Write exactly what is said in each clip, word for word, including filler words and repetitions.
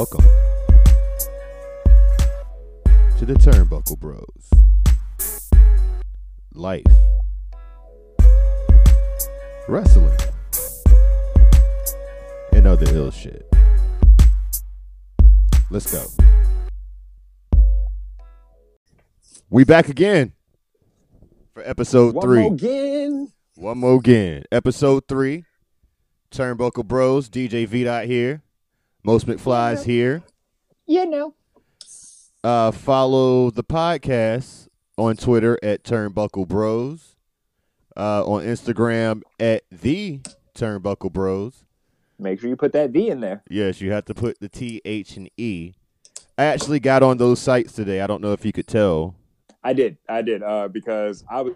Welcome to the Turnbuckle Bros. Life, wrestling, and other ill shit. Let's go. We back again for episode One three. More again. One more again. Episode three. Turnbuckle Bros. D J V dot here. Most McFly's here. You know. Uh, follow the podcast on Twitter at Turnbuckle Bros. Uh, on Instagram at The Turnbuckle Bros. Make sure you put that V in there. Yes, you have to put the T, H, and E. I actually got on those sites today. I don't know if you could tell. I did. I did uh, because I was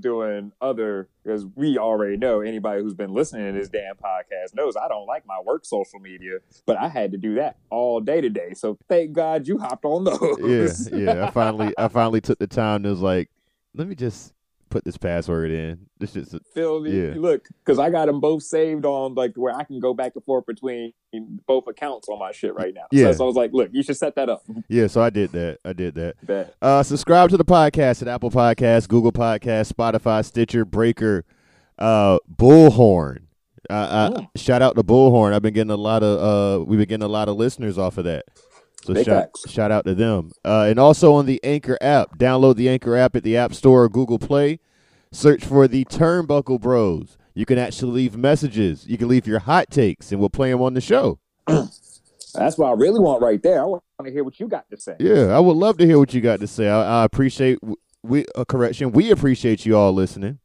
doing other, because we already know anybody who's been listening to this damn podcast knows I don't like my work social media, but I had to do that all day today. So thank God you hopped on those. Yeah, yeah. I finally I finally took the time to was like, let me just put this password in. This just Feel me? Yeah. Look, because I got them both saved on like where I can go back and forth between both accounts on my shit right now. Yeah. So, so I was like, look, you should set that up. Yeah, so I did that. I did that. Bet. Uh, subscribe to the podcast at Apple Podcasts, Google Podcasts, Spotify, Stitcher, Breaker, uh, Bullhorn. Uh, oh. I, shout out to Bullhorn. I've been getting a lot of. Uh, we've been getting a lot of listeners off of that. So shout, shout out to them. Uh, and also on the Anchor app. Download the Anchor app at the App Store or Google Play. Search for the Turnbuckle Bros. You can actually leave messages. You can leave your hot takes, and we'll play them on the show. That's what I really want right there. I want to hear what you got to say. Yeah, I would love to hear what you got to say. I, I appreciate we a correction. We appreciate you all listening.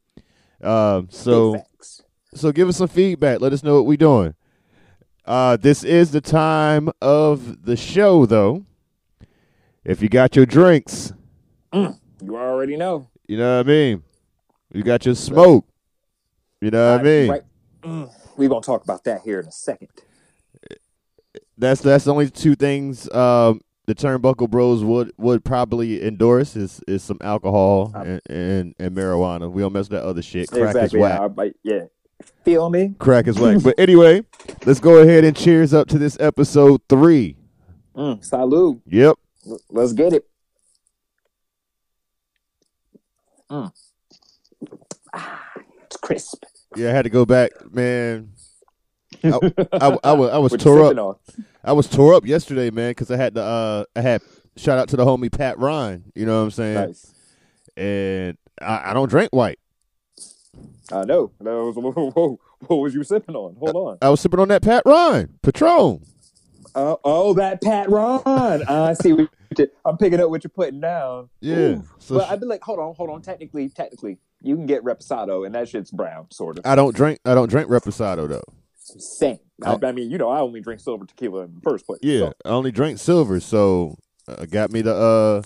Um, so, so give us some feedback. Let us know what we're doing. Uh, this is the time of the show, though. If you got your drinks, mm, you already know. You know what I mean? You got your smoke. You know what I, I mean? Right. Mm, we're going to talk about that here in a second. That's that's the only two things um, the Turnbuckle Bros would, would probably endorse is, is some alcohol um, and, and, and marijuana. We don't mess with that other shit. Crack exactly, is whack. I, I, yeah. Feel me? Crack is whack. But anyway, let's go ahead and cheers up to this episode three. Mm, salud. Yep. L- let's get it. Mm. Ah, it's crisp. Yeah, I had to go back, man. I, I, I was I was tore up. I was tore up yesterday, man, because I had to. Uh, I had shout out to the homie Pat Ron. You know what I'm saying? Nice. And I, I don't drink white. I know. That was, whoa, whoa, what was you sipping on? Hold on. I, I was sipping on that Pat Ron. Patron. Uh, oh, that Pat Ron. I see. What you did. I'm picking up what you're putting down. Yeah. So but she, I'd be like, hold on, hold on. Technically, technically, you can get Reposado, and that shit's brown, sort of. I don't drink. I don't drink Reposado though. Same. I, I mean, you know, I only drink silver tequila in the first place. Yeah, so. I only drink silver, so uh, got me the uh,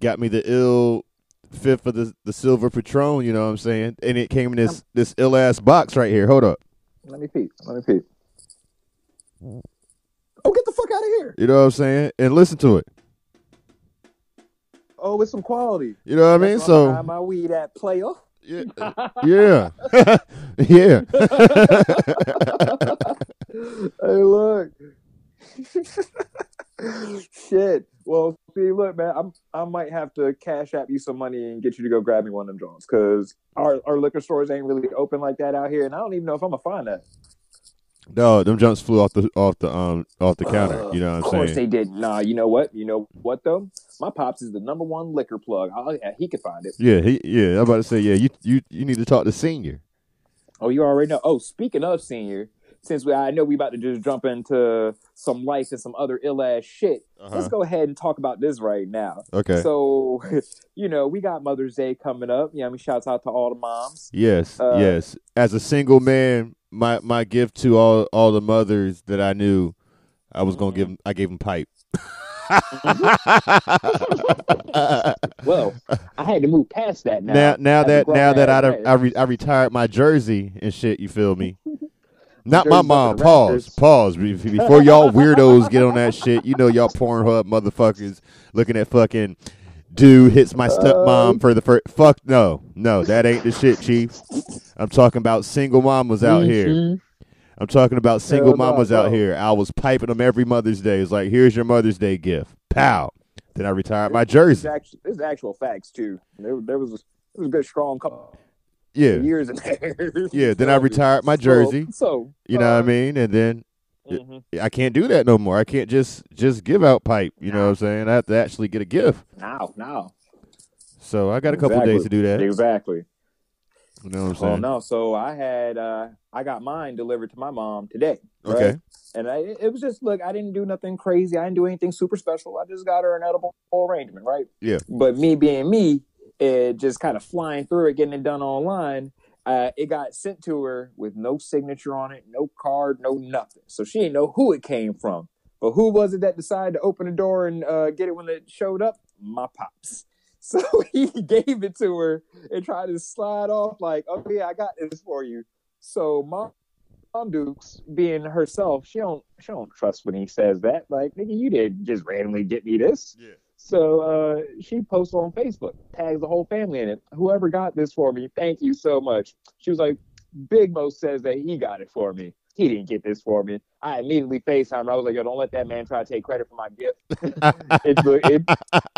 got me the ill. Fifth of the the silver Patron, you know what I'm saying? And it came in this this ill ass box right here. Hold up. Let me peep. Let me peep. Oh, get the fuck out of here. You know what I'm saying? And listen to it. Oh, it's some quality. You know what I mean? So I my weed at player. Yeah. Yeah. Yeah. Hey, look. Shit. Well, see, look, man, I'm, I might have to cash app you some money and get you to go grab me one of them drones because our, our liquor stores ain't really open like that out here, and I don't even know if I'm gonna find that. No, them jumps flew off the off the um off the uh, counter. You know what I'm saying? Of course they did. Nah, you know what? You know what though? My pops is the number one liquor plug. I'll, he could find it. Yeah, he yeah. I'm about to say yeah. You you you need to talk to Senior. Oh, you already know. Oh, speaking of Senior. Since we, I know we about to just jump into some life and some other ill-ass shit, uh-huh. Let's go ahead and talk about this right now. Okay. So, you know, we got Mother's Day coming up. Yeah, you know, I mean, shouts out to all the moms. Yes, uh, yes. As a single man, my, my gift to all, all the mothers that I knew, I was going to give them, I gave them pipe. Well, I had to move past that now. Now, now that now that I, I, re, I retired my jersey and shit, you feel me? Not my mom. Pause. Pause. Before y'all weirdos get on that shit, you know y'all Pornhub motherfuckers looking at fucking dude hits my stepmom for the first. Fuck no. No, that ain't the shit, Chief. I'm talking about single mamas out mm-hmm. here. I'm talking about single Hell mamas no, out no. here. I was piping them every Mother's Day. It's like, here's your Mother's Day gift. Pow. Then I retired my jersey. There's actual facts, too. There, there, was, a, there was a good, strong couple yeah. years in there. Yeah, then I retired my jersey. So, so you know uh, what I mean? And then mm-hmm. I can't do that no more. I can't just, just give out pipe. You nah. know what I'm saying? I have to actually get a gift. Now, now. So I got a couple exactly. of days to do that. Exactly. You know what I'm saying? Well, no, so I had uh, I got mine delivered to my mom today. Right? Okay. And I, it was just, look, I didn't do nothing crazy. I didn't do anything super special. I just got her an edible arrangement, right? Yeah. But me being me, it just kind of flying through it, getting it done online, uh, it got sent to her with no signature on it, no card, no nothing. So she didn't know who it came from. But who was it that decided to open the door and uh, get it when it showed up? My pops. So he gave it to her and tried to slide off like, oh, yeah, I got this for you. So Mom, Mom Dukes, being herself, she don't she don't trust when he says that. Like, nigga, you didn't just randomly get me this. Yeah. So uh, she posts on Facebook, tags the whole family in it. Whoever got this for me, thank you so much. She was like, Big Mo says that he got it for me. He didn't get this for me. I immediately FaceTimed. I was like, yo, don't let that man try to take credit for my gift. it, took, it,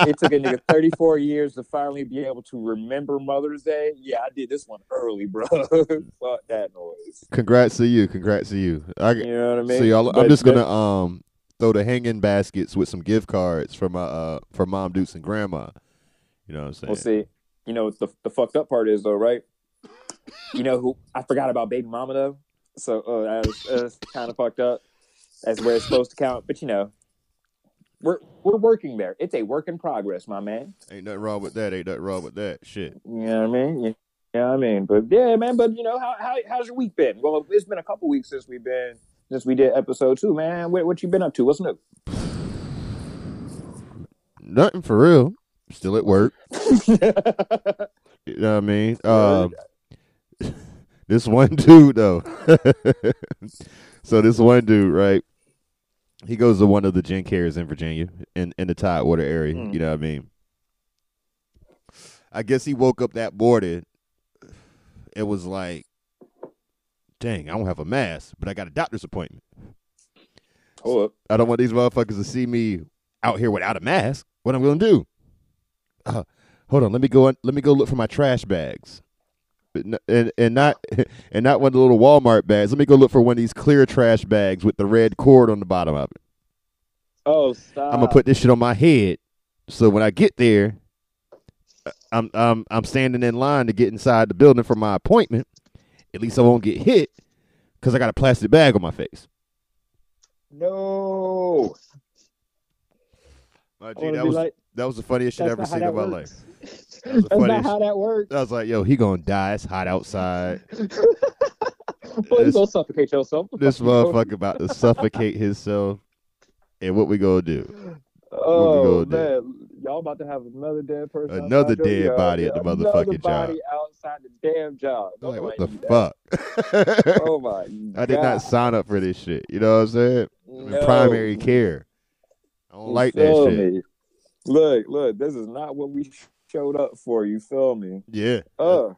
it took a nigga thirty-four years to finally be able to remember Mother's Day. Yeah, I did this one early, bro. Fuck that noise. Congrats to you. Congrats to you. I, you know what I mean? See, I'll, but, I'm just going to um throw the hanging baskets with some gift cards for, my, uh, for Mom, Dukes, and Grandma. You know what I'm saying? Well, see, you know, the, the fucked up part is, though, right? You know who? I forgot about Baby Mama, though. So uh, that was, uh, that's kind of fucked up. That's where it's supposed to count. But, you know, we're we're working there. It's a work in progress, my man. Ain't nothing wrong with that. Ain't nothing wrong with that. Shit. You know what I mean? You know what I mean? But, yeah, man. But, you know, how, how how's your week been? Well, it's been a couple weeks since we've been, since we did episode two, man. What, what you been up to? What's new? Nothing for real. Still at work. You know what I mean? Um This one dude, though. So this one dude, right, he goes to one of the gin cares in Virginia, in, in the Tidewater area. Mm. You know what I mean? I guess he woke up that morning. It was like, dang, I don't have a mask, but I got a doctor's appointment. Hold up. I don't want these motherfuckers to see me out here without a mask. What I'm going to do? Uh, hold on. Let me go. Let me go look for my trash bags. And, and not and not one of the little Walmart bags. Let me go look for one of these clear trash bags with the red cord on the bottom of it. Oh, stop! I'm gonna put this shit on my head, so when I get there, I'm I'm I'm standing in line to get inside the building for my appointment. At least I won't get hit because I got a plastic bag on my face. No. My G, that was like, that was the funniest shit I've ever seen in my life. That's not how that works. I was like, yo, he gonna die. It's hot outside. Boy, you gonna suffocate yourself. This motherfucker about to suffocate himself. And what we gonna do? Oh, gonna man. Do? Y'all about to have another dead person. Another dead body at the another motherfucking job. Outside the damn job. Like, what the fuck? Oh, my God. I did not sign up for this shit. You know what I'm saying? No. Primary care. I don't you like that shit. Me. Look, look, this is not what we showed up for, you feel me? Yeah. Uh.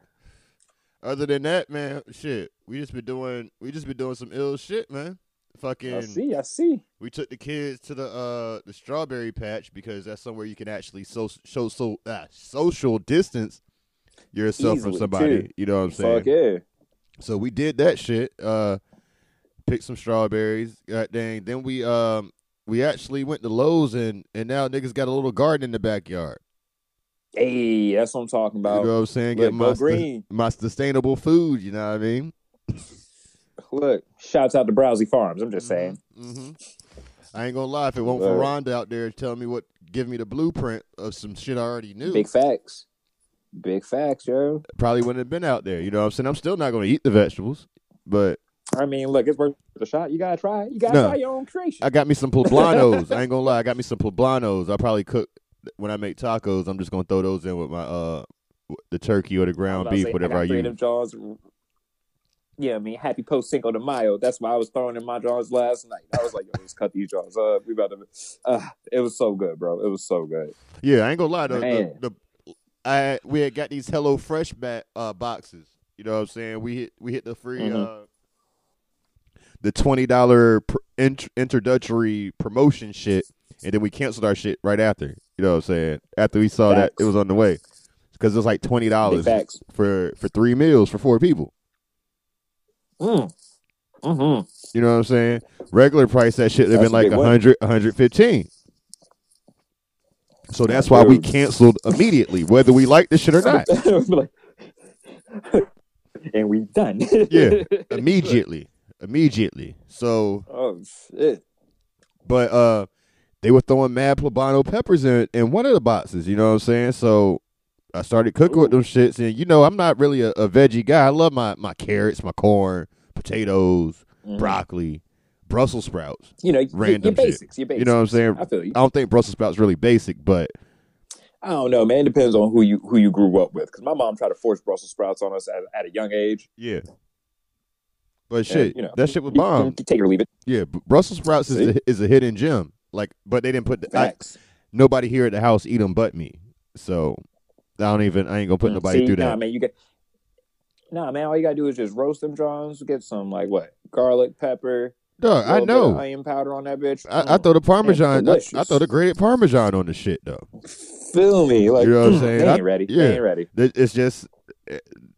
Other than that, man, shit, we just been doing, we just been doing some ill shit, man. Fucking. I see, I see. We took the kids to the uh the strawberry patch because that's somewhere you can actually so show so uh, social distance yourself easily from somebody. Too. You know what I'm saying? Fuck yeah. So we did that shit. Uh, picked some strawberries. God dang. Then we um. We actually went to Lowe's, and, and now niggas got a little garden in the backyard. Hey, that's what I'm talking about. You know what I'm saying? Look, get my, green. St- my sustainable food, you know what I mean? Look, shouts out to Browsy Farms, I'm just saying. Mm-hmm. I ain't going to lie, if it won't for Rhonda out there telling me what, give me the blueprint of some shit I already knew. Big facts. Big facts, yo. Probably wouldn't have been out there, you know what I'm saying? I'm still not going to eat the vegetables, but... I mean, look, it's worth a shot. You gotta try. You gotta no. try your own creation. I got me some poblanos. I ain't gonna lie. I got me some poblanos. I probably cook when I make tacos. I'm just gonna throw those in with my uh, the turkey or the ground beef, say, whatever I, I use. Them jaws. Yeah, I mean, happy post Cinco de Mayo. That's why I was throwing in my jars last night. I was like, yo, let's cut these jars up. We about to. Uh, it was so good, bro. It was so good. Yeah, I ain't gonna lie. The, the, the I we had got these HelloFresh ba- uh, boxes. You know what I'm saying? We hit we hit the free. Mm-hmm. Uh, the twenty dollars pr- int- introductory promotion shit, and then we canceled our shit right after. You know what I'm saying? After we saw facts. That it was on the way. Because it was like twenty dollars for, for three meals for four people. Mm. Mm-hmm. You know what I'm saying? Regular price, that shit would have been like one hundred, one fifteen. So that's why we canceled immediately, whether we liked this shit or not. And we done. Yeah, immediately. Immediately. So, oh, shit. But uh, they were throwing mad poblano peppers in, in one of the boxes, you know what I'm saying? So I started cooking Ooh. with them shits, and, you know, I'm not really a, a veggie guy. I love my, my carrots, my corn, potatoes, mm-hmm. broccoli, Brussels sprouts. You know, random your, your basics, shit. Your basics. You know what I'm saying? I feel you. I don't think Brussels sprouts really basic, but I don't know, man. It depends on who you who you grew up with. Because my mom tried to force Brussels sprouts on us at, at a young age. Yeah. But and, shit, you know, that shit was bomb. You can take it or leave it. Yeah, Brussels sprouts is a, is a hidden gem. Like, but they didn't put the facts. I, nobody here at the house eat them but me. So I don't even. I ain't gonna put nobody See, through nah, that. Man, you get. Nah, man. All you gotta do is just roast them, Johns. Get some like what garlic, pepper. Dog, I know. Onion powder on that bitch. I, mm. I throw the Parmesan. I, I throw the grated Parmesan on the shit though. Feel me? Like, you know what I'm saying? They ain't ready. I, yeah. They ain't ready. It's just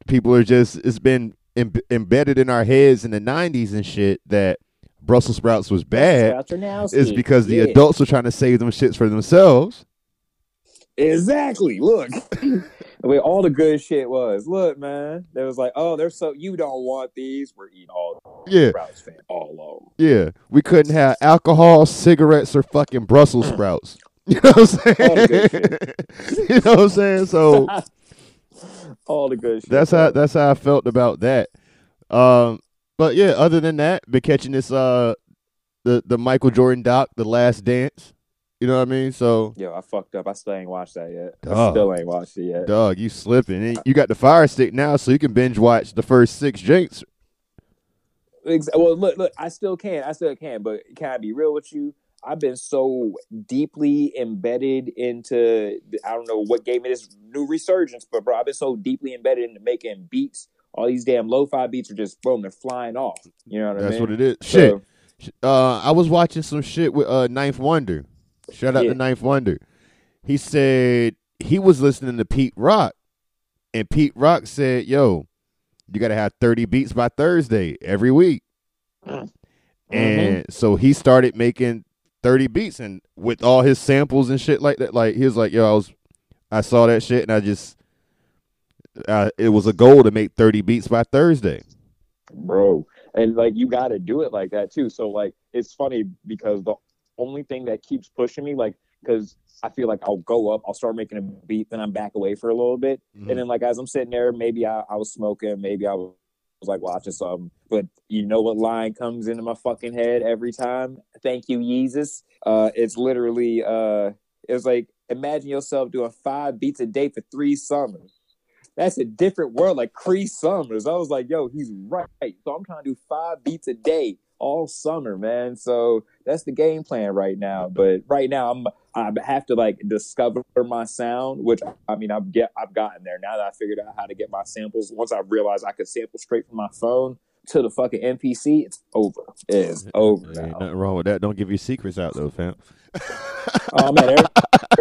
people are just. It's been Im- embedded in our heads in the nineties and shit that Brussels sprouts was bad. Sprouts is because the yeah. adults were trying to save them shits for themselves. Exactly. Look, where all the good shit was. Look, man, there was like, oh, they're so you don't want these. We're eating all yeah. sprouts, fan, all over. Yeah, we couldn't have alcohol, cigarettes, or fucking Brussels sprouts. You know what I'm saying? All the good shit. You know what I'm saying? So all the good shit. That's how that's how I felt about that. Um, but yeah, other than that, been catching this uh the the Michael Jordan doc, The Last Dance. You know what I mean? So yo, I fucked up. I still ain't watched that yet. Dog, I still ain't watched it yet. Dog, you slipping. And you got the Fire Stick now, so you can binge watch the first six Jinx. Well, look, look, I still can. I still can. But can I be real with you? I've been so deeply embedded into, I don't know what gave me this new resurgence, but bro, I've been so deeply embedded into making beats. All these damn lo-fi beats are just, boom, they're flying off. You know what That's I mean? That's what it is. So, shit. Uh, I was watching some shit with uh, Ninth Wonder. Shout out yeah. to Ninth Wonder. He said he was listening to Pete Rock, and Pete Rock said, yo, you got to have thirty beats by Thursday every week. Mm-hmm. And so he started making thirty beats, and with all his samples and shit like that. Like, he was like, yo, I was, I saw that shit, and I just, uh, it was a goal to make thirty beats by Thursday. Bro. And, like, you got to do it like that, too. So, like, it's funny because the only thing that keeps pushing me, like, because I feel like I'll go up, I'll start making a beat, then I'm back away for a little bit, mm-hmm. and then like as I'm sitting there, maybe I, I was smoking, maybe I was like watching something, but you know what line comes into my fucking head every time? Thank you, Yeezus. Uh, it's literally, uh, it's like imagine yourself doing five beats a day for three summers. That's a different world, like Cree Summers. I was like, yo, he's right. So I'm trying to do five beats a day all summer, man. So that's the game plan right now. But right now, I'm I have to like discover my sound, which I mean, I've get I've gotten there now that I figured out how to get my samples. Once I realized I could sample straight from my phone to the fucking M P C, it's over. It's over. Now. Ain't nothing wrong with that. Don't give your secrets out though, fam. Oh man,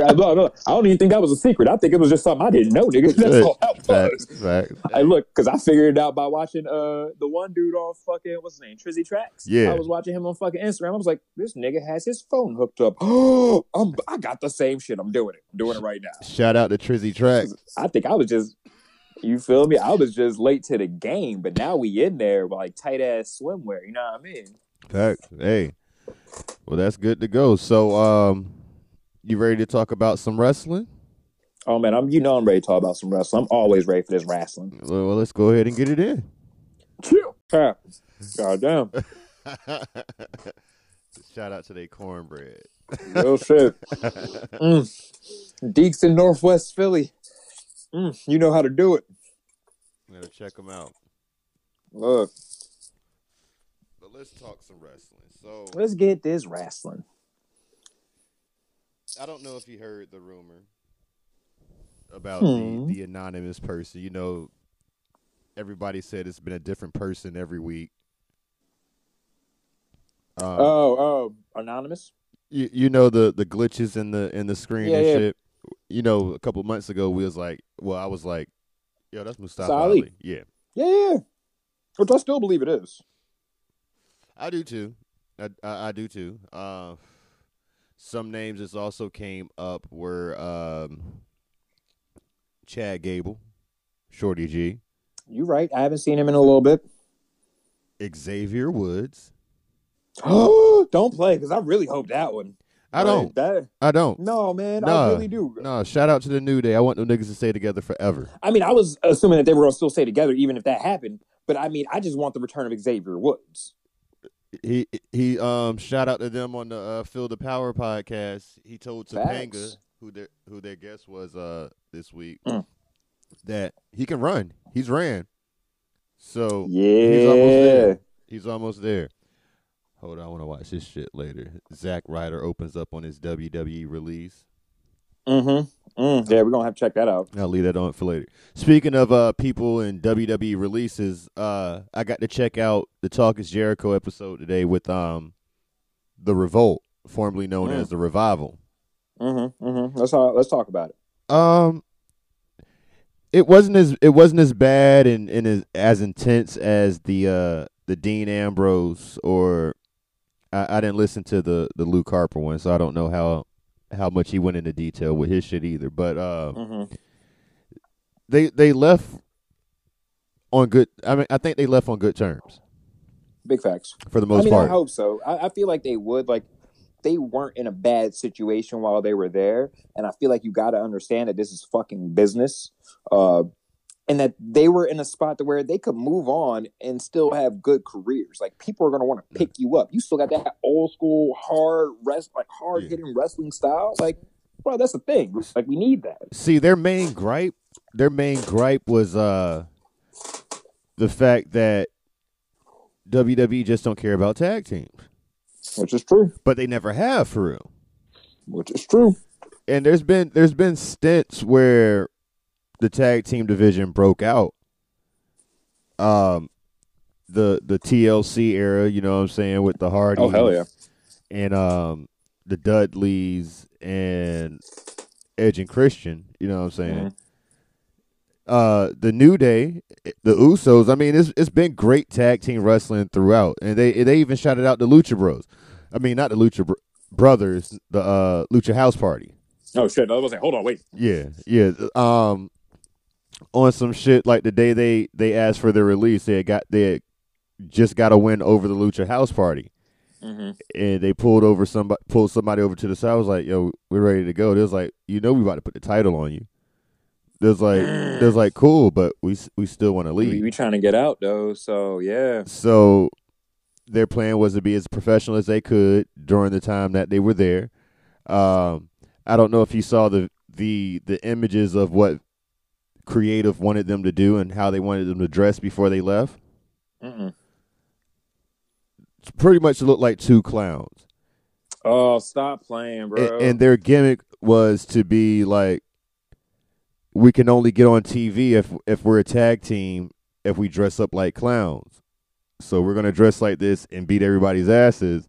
I don't even think that was a secret. I think it was just something I didn't know, nigga. That's all that was. Fact, fact. I look, because I figured it out by watching uh the one dude on fucking what's his name, Trizzy Tracks. Yeah, I was watching him on fucking Instagram. I was like, this nigga has his phone hooked up. Oh, I'm, I got the same shit. I'm doing it. I'm doing it right now. Shout out to Trizzy Tracks. I think I was just, you feel me? I was just late to the game, but now we in there with like tight ass swimwear. You know what I mean? Fact. Hey. Well, that's good to go. So, um, you ready to talk about some wrestling? Oh man, I'm you know I'm ready to talk about some wrestling. I'm always ready for this wrestling. Well, well let's go ahead and get it in. God damn! Shout out to their cornbread. Real shit. Mm. Deeks in Northwest Philly. Mm. You know how to do it. Gotta check them out. Look. But let's talk some wrestling. So let's get this wrestling. I don't know if you heard the rumor about hmm. the, the anonymous person. You know, everybody said it's been a different person every week. Uh, oh, oh, anonymous. You you know the, the glitches in the in the screen yeah, and yeah. shit. You know, a couple months ago we was like, well, I was like, yo, that's Mustafa Ali. Ali. Yeah. Yeah, yeah. Which I still believe it is. I do too. I I, I do too. Uh, some names that also came up were um, Chad Gable, Shorty G. You're right. I haven't seen him in a little bit. Xavier Woods. Oh, don't play, because I really hope that one. I don't. That, I don't. No, man. Nah, I really do. No, nah, shout out to the New Day. I want them niggas to stay together forever. I mean, I was assuming that they were going to still stay together even if that happened. But, I mean, I just want the return of Xavier Woods. He, he um, shout out to them on the uh, Feel the Power podcast. He told Topanga, Facts. who their, who their guest was uh, this week, mm. that he can run. He's ran. So, yeah. he's almost there. He's almost there. Hold on, I want to watch this shit later. Zack Ryder opens up on his W W E release. Mm-hmm. Mm, yeah, we're going to have to check that out. I'll leave that on for later. Speaking of uh, people and W W E releases, uh, I got to check out the Talk is Jericho episode today with um, The Revolt, formerly known mm. as The Revival. Mm-hmm. Mm-hmm. Let's, uh, let's talk about it. Um, it wasn't as it wasn't as bad and, and as, as intense as the uh, the Dean Ambrose or... I, I didn't listen to the, the Luke Harper one, so I don't know how how much he went into detail with his shit either. But uh, mm-hmm. they they left on good. I mean, I think they left on good terms. Big facts for the most I mean, part. I hope so. I, I feel like they would. Like they weren't in a bad situation while they were there, and I feel like you got to understand that this is fucking business, uh, and that they were in a spot to where they could move on and still have good careers. Like, people are going to want to pick you up. You still got that old school, hard rest, like hard hitting yeah. wrestling style. Like, bro, that's the thing. Like, we need that. See, their main gripe, their main gripe was uh, the fact that W W E just don't care about tag teams. Which is true. But they never have, for real. Which is true. And there's been there's been stints where the tag team division broke out. Um, the the T L C era, you know what I'm saying, with the Hardys. Oh, hell yeah. And um, the Dudleys and Edge and Christian, you know what I'm saying. Mm-hmm. Uh, the New Day, the Usos, I mean, it's it's been great tag team wrestling throughout. And they they even shouted out the Lucha Bros. I mean, not the Lucha br- Brothers, the uh, Lucha House Party. Oh, shit. I was like, hold on, wait. Yeah, yeah. Um... On some shit like the day they, they asked for their release, they had got they had just got a win over the Lucha House Party, mm-hmm. and they pulled over somebody pulled somebody over to the side. I was like, "Yo, we're ready to go." They was like, "You know, we about to put the title on you." There's like, there's like, cool, but we we still want to leave. We, we trying to get out though, so yeah. So their plan was to be as professional as they could during the time that they were there. Um, I don't know if you saw the the the images of what Creative wanted them to do and how they wanted them to dress before they left. Mm-mm. Pretty much looked like two clowns. Oh, stop playing, bro. And, and their gimmick was to be like, we can only get on T V if if we're a tag team, if we dress up like clowns. So we're going to dress like this and beat everybody's asses.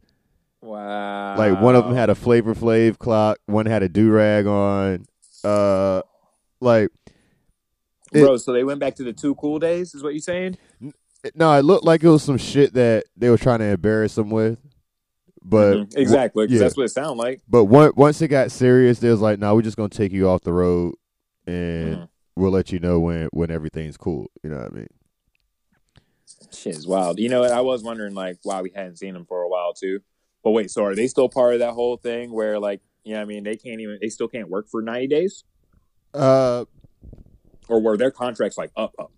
Wow. Like, one of them had a Flavor Flav clock, one had a do-rag on. Uh, like... It, Bro, so they went back to the two cool days, is what you're saying? No, it looked like it was some shit that they were trying to embarrass them with. But mm-hmm. Exactly, because yeah. that's what it sounded like. But one, once it got serious, they was like, no, nah, we're just going to take you off the road, and mm-hmm. we'll let you know when, when everything's cool. You know what I mean? Shit is wild. You know what? I was wondering, like, why we hadn't seen them for a while, too. But wait, so are they still part of that whole thing where, like, you know what I mean, they can't even, they still can't work for ninety days? Uh... Or were their contracts like up, up?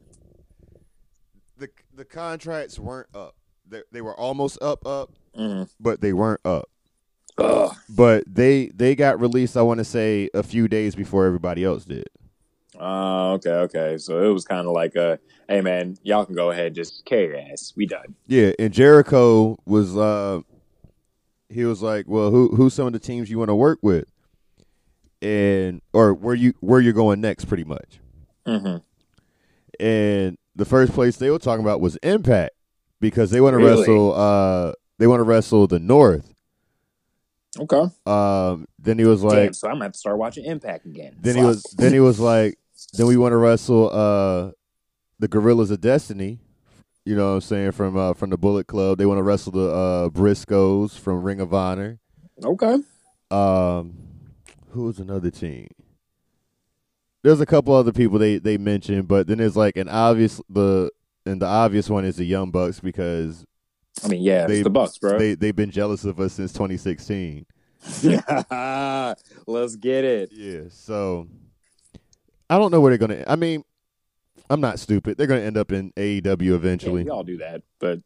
The the contracts weren't up. They they were almost up, up, mm-hmm. but they weren't up. Ugh. But they they got released, I want to say, a few days before everybody else did. Oh, uh, okay, okay. So it was kind of like, a, hey, man, y'all can go ahead, just carry your ass. We done. Yeah, and Jericho was, uh, he was like, well, who who's some of the teams you want to work with? and Or where you where you're going next, pretty much. Mm-hmm. And the first place they were talking about was Impact because they want to really? wrestle uh, They want to wrestle the North. Okay. Um. Then he was like, damn, so I'm gonna have to start watching Impact again. Then Fuck. he was. Then he was like, then we want to wrestle uh, the Gorillas of Destiny. You know what I'm saying, from uh, from the Bullet Club. They want to wrestle the uh, Briscoes from Ring of Honor. Okay. Um, who's another team? There's a couple other people they, they mentioned, but then there's like an obvious the and the obvious one is the Young Bucks because I mean yeah they, it's the Bucks, bro. They they've been jealous of us since twenty sixteen. Let's get it. Yeah. So I don't know where they're gonna. I mean. I'm not stupid. They're going to end up in A E W eventually. Yeah, we all do that, but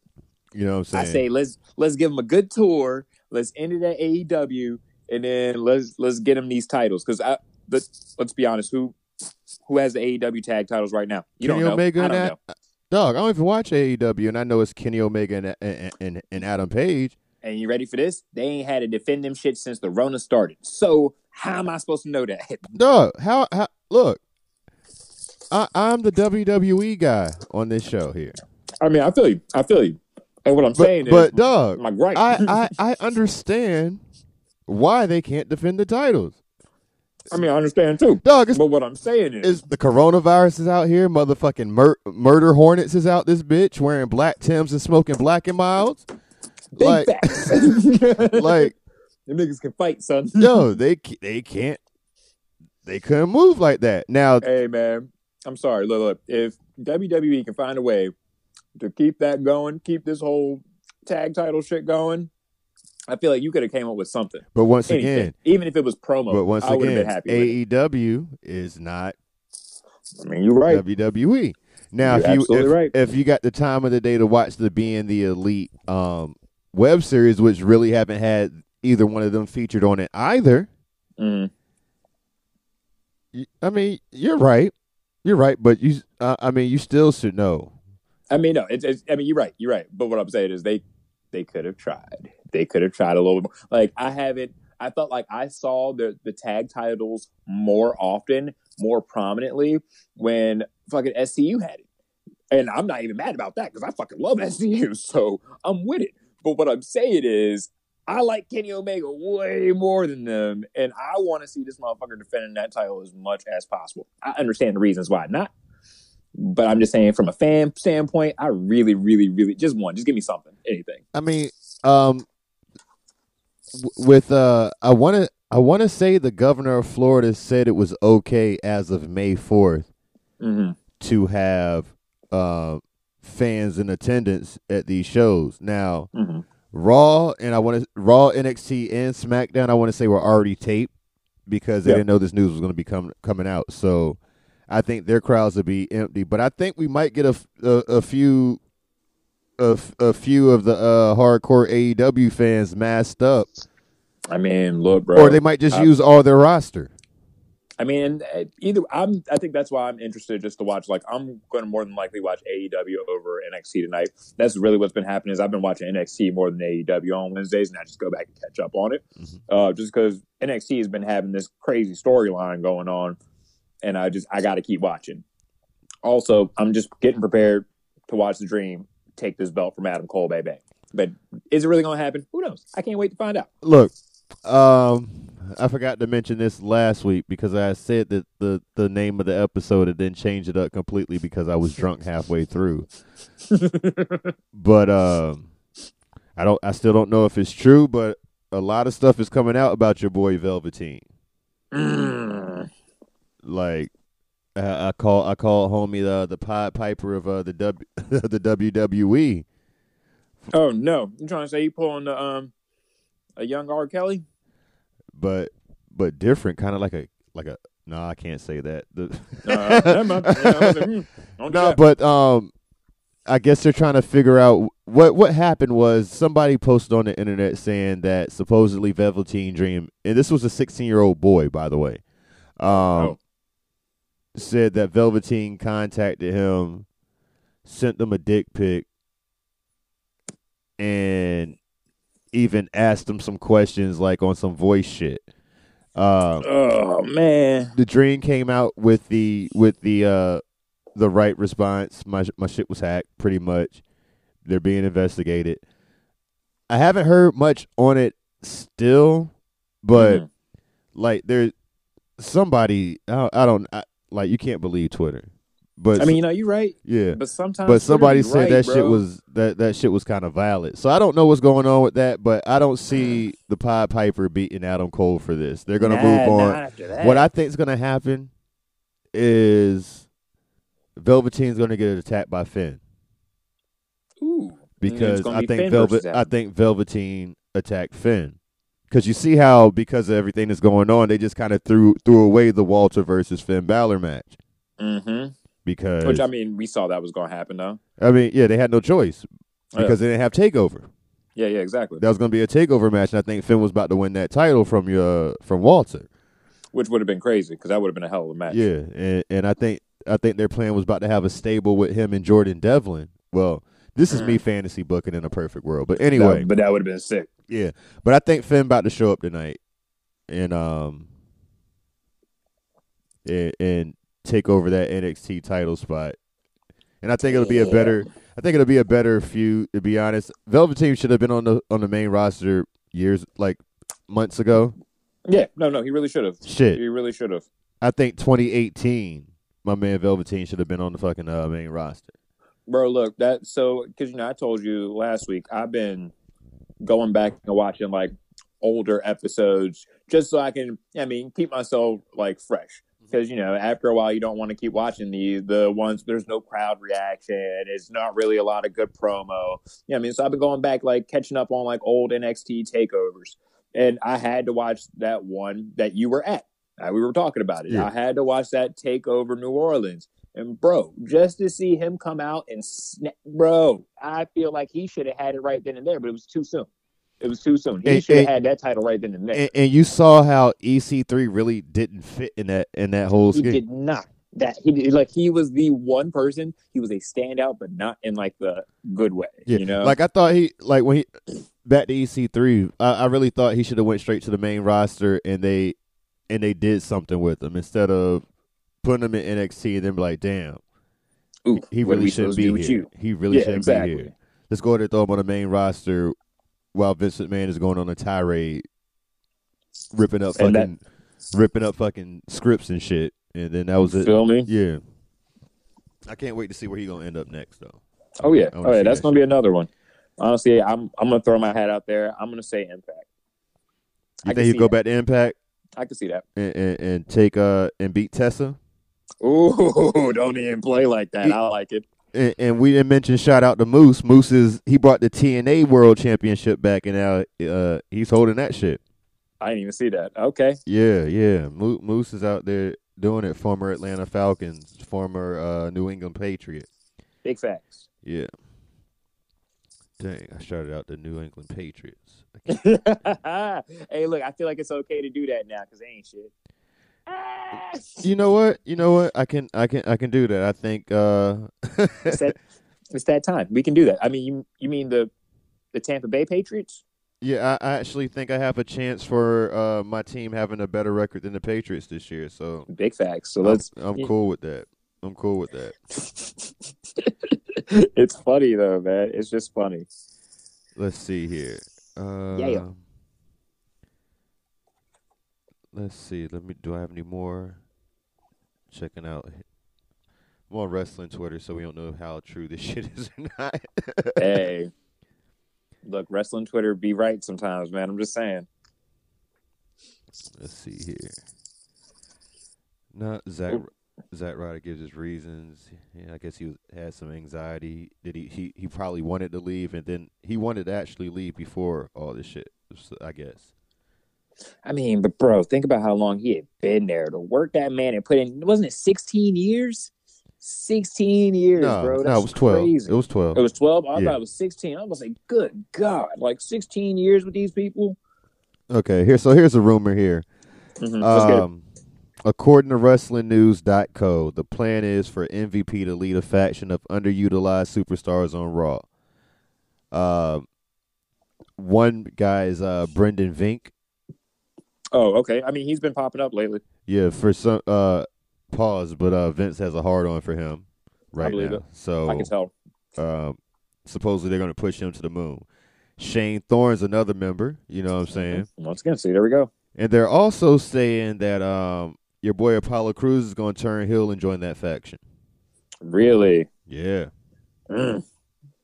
you know what I'm saying. I say let's let's give them a good tour. Let's end it at A E W, and then let's let's get them these titles. Because I let's, let's be honest, who who has the A E W tag titles right now? You Kenny don't know. Omega I don't and know. Dog, I don't even watch A E W, and I know it's Kenny Omega and and, and and Adam Page. And you ready for this? They ain't had to defend them shit since the Rona started. So how am I supposed to know that? Dog, how how look. I, I'm the W W E guy on this show here. I mean, I feel you. I feel you. And what I'm but, saying but is, dog, I'm right. I, I, I understand why they can't defend the titles. I mean, I understand too. Dog, but what I'm saying is, is the coronavirus is out here. Motherfucking mur- murder hornets is out this bitch wearing black Timbs and smoking black and milds. Big like, facts. Like them niggas can fight, son. No, they they can't. They couldn't move like that. Now, hey man. I'm sorry, look, look, if W W E can find a way to keep that going, keep this whole tag title shit going, I feel like you could have came up with something. But once Anything. again, even if it was promo, but once I would have been happy. A E W is not I mean, you're right. W W E. Now, you're if you if, right. if you got the time of the day to watch the Being the Elite um, web series, which really haven't had either one of them featured on it either, mm. I mean, you're right. You're right, but you. Uh, I mean, you still should know. I mean, no. It's, it's. I mean, you're right. You're right. But what I'm saying is, they, they could have tried. They could have tried a little bit more. Like I haven't. I felt like I saw the the tag titles more often, more prominently when fucking S C U had it, and I'm not even mad about that because I fucking love S C U, so I'm with it. But what I'm saying is, I like Kenny Omega way more than them, and I want to see this motherfucker defending that title as much as possible. I understand the reasons why not, but I'm just saying from a fan standpoint, I really, really, really, just one, just give me something, anything. I mean, um, with, uh, I want to I want to say the governor of Florida said it was okay as of May fourth mm-hmm. to have uh, fans in attendance at these shows. Now, mm-hmm. Raw and I want to Raw, N X T, and SmackDown. I want to say were already taped because they yep. didn't know this news was going to be com- coming out. So I think their crowds will be empty. But I think we might get a a, a few a, a few of the uh, hardcore A E W fans masked up. I mean, look, bro. Or they might just I, use all their roster. I mean, either I'm. I think that's why I'm interested just to watch. Like, I'm going to more than likely watch A E W over N X T tonight. That's really what's been happening. Is I've been watching N X T more than A E W on Wednesdays, and I just go back and catch up on it, mm-hmm. uh, just because N X T has been having this crazy storyline going on, and I just I got to keep watching. Also, I'm just getting prepared to watch the Dream take this belt from Adam Cole, baby. But is it really going to happen? Who knows? I can't wait to find out. Look. Um, I forgot to mention this last week because I said that the, the name of the episode and then changed it up completely because I was drunk halfway through. But um, I don't. I still don't know if it's true, but a lot of stuff is coming out about your boy Velveteen. Mm. Like I, I call I call homie the the Pod Piper of uh, the W the W W E. Oh no! I'm trying to say you pulling the um. A young R. Kelly, but but different, kind of like a like a. No, nah, I can't say that. The uh, no, yeah, like, mm, nah, but um, I guess they're trying to figure out what what happened was somebody posted on the internet saying that supposedly Velveteen Dream, and this was a sixteen-year-old boy, by the way, um, oh. said that Velveteen contacted him, sent them a dick pic, and. Even asked him some questions like on some voice shit. Um, oh man! The Dream came out with the with the uh, the right response. My my shit was hacked, pretty much. They're being investigated. I haven't heard much on it still, but mm-hmm. like there's somebody I, I don't I, like you can't believe Twitter. But I mean, you know, you're right. Yeah, but sometimes. But somebody said right, that bro. shit was that, that shit was kind of violent. So I don't know what's going on with that, but I don't see the Pied Piper beating Adam Cole for this. They're gonna nah, move on. Not after that. What I think is gonna happen is Velveteen's gonna get attacked by Finn. Ooh. Because I be think Finn Velvet, I think Velveteen attacked Finn. Because you see how because of everything that's going on, they just kind of threw threw away the Walter versus Finn Balor match. Mm-hmm. Because, Which, I mean, we saw that was going to happen, though. I mean, yeah, they had no choice because yeah. they didn't have TakeOver. Yeah, yeah, exactly. That was going to be a TakeOver match, and I think Finn was about to win that title from your, from Walter. Which would have been crazy because that would have been a hell of a match. Yeah, and, and I think I think their plan was about to have a stable with him and Jordan Devlin. Well, this is mm. me fantasy booking in a perfect world. But anyway. That, but that would have been sick. Yeah, but I think Finn about to show up tonight and um and, and take over that N X T title spot, and I think it'll be yeah. a better. I think it'll be a better feud. To be honest, Velveteen should have been on the on the main roster years, like months ago. Yeah, no, no, he really should have. Shit, he really should have. I think twenty eighteen, my man Velveteen should have been on the fucking uh, main roster. Bro, look that so because you know I told you last week I've been going back and watching like older episodes just so I can, I mean, keep myself like fresh. Because, you know, after a while, you don't want to keep watching the the ones. There's no crowd reaction. It's not really a lot of good promo. You know what I mean? So I've been going back, like, catching up on, like, old N X T takeovers. And I had to watch that one that you were at. Uh, we were talking about it. Yeah. I had to watch that takeover New Orleans. And, bro, just to see him come out and snap. Bro, I feel like he should have had it right then and there, but it was too soon. It was too soon. He should have had that title right then and there. And, and you saw how E C three really didn't fit in that in that whole scheme. He did not. That he like he was the one person. He was a standout, but not in like the good way. Yeah. You know, like I thought he like when he back to E C three. I, I really thought he should have went straight to the main roster, and they and they did something with him instead of putting him in N X T and then be like, damn, Ooh, he really shouldn't be here. He really yeah, shouldn't exactly. be here. Let's go ahead and throw him on the main roster. While Vince McMahon is going on a tirade, ripping up fucking, that, ripping up fucking scripts and shit, and then that was it. Feel me? Yeah, I can't wait to see where he's gonna end up next, though. Oh yeah, oh yeah, that's that gonna shit. be another one. Honestly, I'm I'm gonna throw my hat out there. I'm gonna say Impact. You I think he'll go that. back to Impact? I can see that. And, and, and take uh and beat Tessa. Ooh, don't even play like that. He, I like it. And, and we didn't mention shout out to Moose. Moose is he brought the T N A World Championship back, and now uh, he's holding that shit. I didn't even see that. Okay. Yeah, yeah. Mo- Moose is out there doing it. Former Atlanta Falcons, former uh, New England Patriot. Big facts. Yeah. Dang, I shouted out the New England Patriots. Hey, look, I feel like it's okay to do that now because they ain't shit. You know what? You know what? I can, I can, I can do that. I think uh... it's, that, it's that time. We can do that. I mean, you, you mean the, the Tampa Bay Patriots? Yeah, I, I actually think I have a chance for uh, my team having a better record than the Patriots this year. So big facts. So let's. I'm, I'm cool with that. I'm cool with that. It's funny though, man. It's just funny. Let's see here. Uh, yeah. yeah. Let's see. Let me. Do I have any more? Checking out more wrestling Twitter, so we don't know how true this shit is or not. Hey, look, wrestling Twitter be right sometimes, man. I'm just saying. Let's see here. Not Zach. Ooh. Zach Ryder gives his reasons. Yeah, I guess he was, had some anxiety. Did he, he? He probably wanted to leave, and then he wanted to actually leave before all this shit. I guess. I mean, but bro, think about how long he had been there to work that man and put in. Wasn't it sixteen years? Sixteen years, no, bro. That's no, it was twelve. Crazy. It was twelve. It was twelve. I yeah. thought it was sixteen. I was like, good God, like sixteen years with these people. Okay, here. So here's a rumor here. Mm-hmm. Um, according to wrestling news dot co, the plan is for M V P to lead a faction of underutilized superstars on Raw. Uh, one guy is uh, Brendan Vink. Oh, okay. I mean, he's been popping up lately. Yeah, for some uh, pause, but uh, Vince has a hard on for him right I believe now. It. So I can tell. Uh, supposedly, they're going to push him to the moon. Shane Thorne's another member. You know what I'm saying? Once again, see, there we go. And they're also saying that um, your boy Apollo Crews is going to turn heel and join that faction. Really? Yeah. Mm.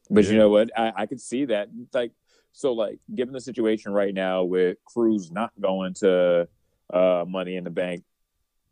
But yeah. You know what? I, I could see that. Like, so, like, given the situation right now with Crews not going to uh, Money in the Bank,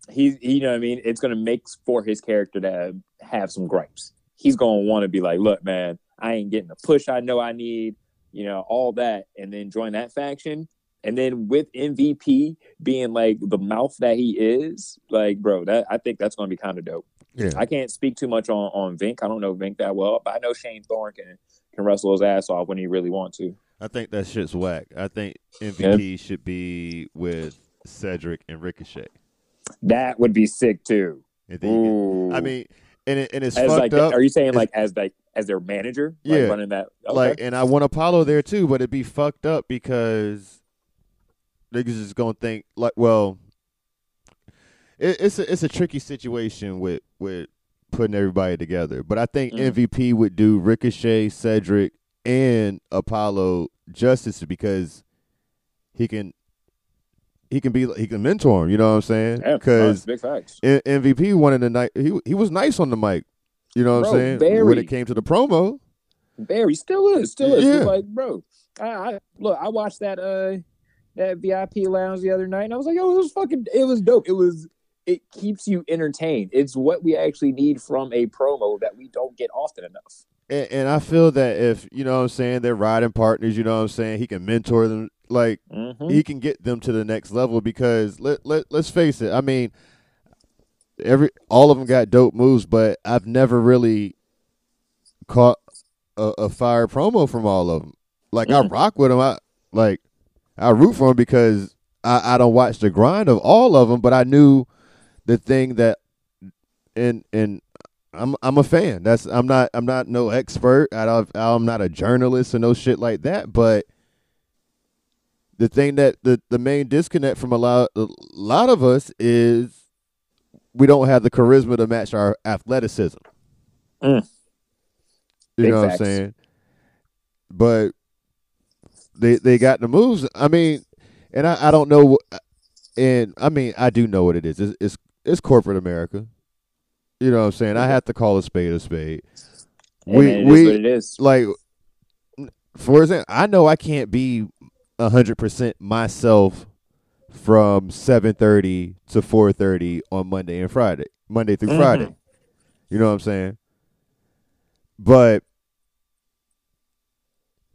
he, he, you know what I mean? It's going to make for his character to have, have some gripes. He's going to want to be like, look, man, I ain't getting the push I know I need, you know, all that, and then join that faction. And then with M V P being like the mouth that he is, like, bro, that I think that's going to be kind of dope. Yeah. I can't speak too much on, on Vink. I don't know Vink that well, but I know Shane Thorne can, can wrestle his ass off when he really wants to. I think that shit's whack. I think M V P yeah. should be with Cedric and Ricochet. That would be sick too. Get, I mean, and it, and it's as fucked like, up. Are you saying like as like as their manager? Like yeah, running that. Okay. Like, and I want Apollo there too, but it'd be fucked up because niggas is gonna think like, well, it, it's a, it's a tricky situation with with putting everybody together. But I think mm. M V P would do Ricochet, Cedric, and Apollo justice because he can. He can be, he can mentor him. You know what I'm saying? Yeah, because big facts. M V P wanted the night. He he was nice on the mic. You know what bro, I'm saying? Barry, when it came to the promo, Barry still is, still is. Yeah. He's like, bro, I, I look. I watched that uh that V I P lounge the other night, and I was like, yo, it was fucking, it was dope. It was, it keeps you entertained. It's what we actually need from a promo that we don't get often enough. And, and I feel that if, you know what I'm saying, they're riding partners. You know what I'm saying? He can mentor them. Like, mm-hmm. he can get them to the next level because let let let's face it. I mean, every all of them got dope moves, but I've never really caught a, a fire promo from all of them. Like mm. I rock with them. I like I root for them because I, I don't watch the grind of all of them, but I knew the thing that and and I'm I'm a fan. That's I'm not I'm not no expert. I don't, I'm not a journalist or no shit like that, but. The thing that the, the main disconnect from a lot, a lot of us is we don't have the charisma to match our athleticism. Mm. You know what I'm saying? But they they got the moves. I mean, and I, I don't know. And I mean, I do know what it is. It's, it's, it's corporate America. You know what I'm saying? I have to call a spade a spade. Hey, we, man, it we, is what it is. Like, for example, I know I can't be one hundred percent myself from seven thirty to four thirty on Monday and Friday, Monday through mm-hmm. Friday. You know what I'm saying? But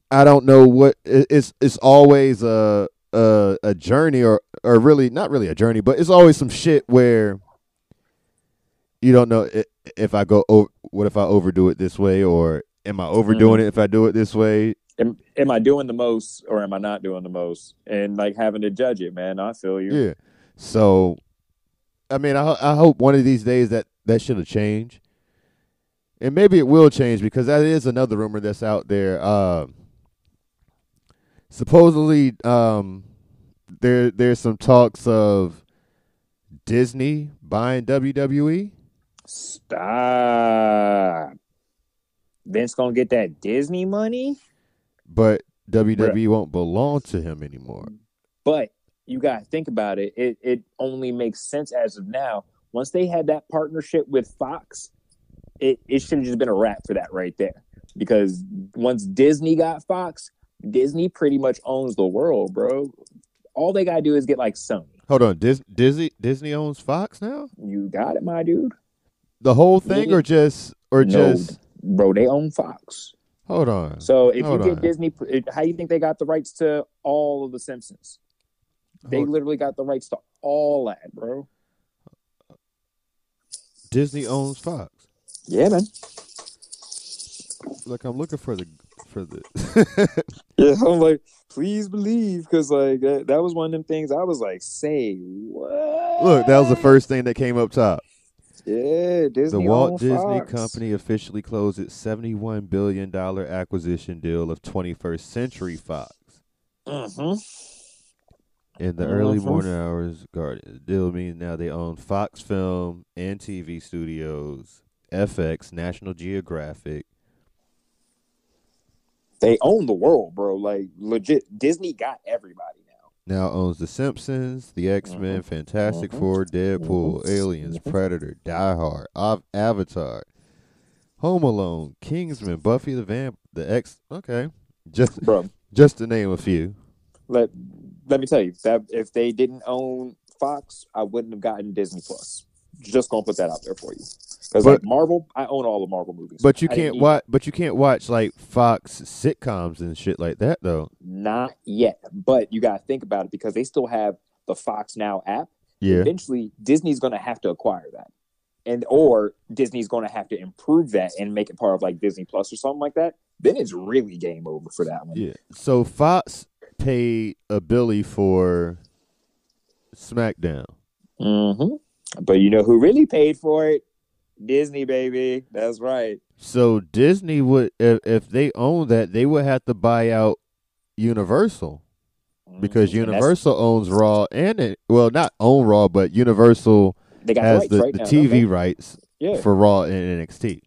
I don't know what it's it's always a a, a journey or, or really not really a journey, but it's always some shit where you don't know if I go over, what if I overdo it this way or am I overdoing mm-hmm. it if I do it this way? Am, am I doing the most or am I not doing the most? And, like, having to judge it, man, I feel you. Yeah. So, I mean, I I hope one of these days that that should have changed. And maybe it will change because that is another rumor that's out there. Uh, supposedly, um, there there's some talks of Disney buying W W E. Stop. Vince gonna get that Disney money? But W W E won't belong to him anymore. But you got to think about it. it. It only makes sense as of now. Once they had that partnership with Fox, it, it should have just been a wrap for that right there. Because once Disney got Fox, Disney pretty much owns the world, bro. All they got to do is get like Sony. Hold on. Dis- Disney Disney owns Fox now? You got it, my dude. The whole thing yeah. or just or no, just bro, they own Fox. Hold on. So if Hold you get on. Disney, how do you think they got the rights to all of The Simpsons? They Hold literally got the rights to all that, bro. Disney owns Fox. Yeah, man. Look, I'm looking for the for the. Yeah, I'm like, please believe, because like that, that was one of them things. I was like, say what? Look, that was the first thing that came up top. Yeah, Disney. The Walt Disney Fox. Company officially closed its seventy-one billion dollars acquisition deal of twenty-first century Fox. Mm-hmm. In the mm-hmm. early morning hours, the deal means now they own Fox Film and T V Studios, F X, National Geographic, They own the world, bro. Like, legit, Disney got everybody now. Now owns The Simpsons, The X-Men, mm-hmm. Fantastic mm-hmm. Four, Deadpool, mm-hmm. Aliens, mm-hmm. Predator, Die Hard, Av- Avatar, Home Alone, Kingsman, Buffy the Vamp, The X. Okay, just bro. just to name a few. Let Let me tell you that if they didn't own Fox, I wouldn't have gotten Disney Plus. Just gonna put that out there for you. Because like Marvel, I own all the Marvel movies. But you can't watch. But you can't watch like Fox sitcoms and shit like that, though. Not yet. But you gotta think about it because they still have the Fox Now app. Yeah. Eventually, Disney's gonna have to acquire that, and or Disney's gonna have to improve that and make it part of like Disney Plus or something like that. Then it's really game over for that one. Yeah. So Fox paid a Billy for SmackDown. Mm-hmm. But you know who really paid for it? Disney, baby. That's right. So Disney would, if, if they own that, they would have to buy out Universal because mm, Universal owns Raw and it. Well, not own Raw, but Universal they got has the, rights right the, now, the T V rights yeah. for Raw and N X T.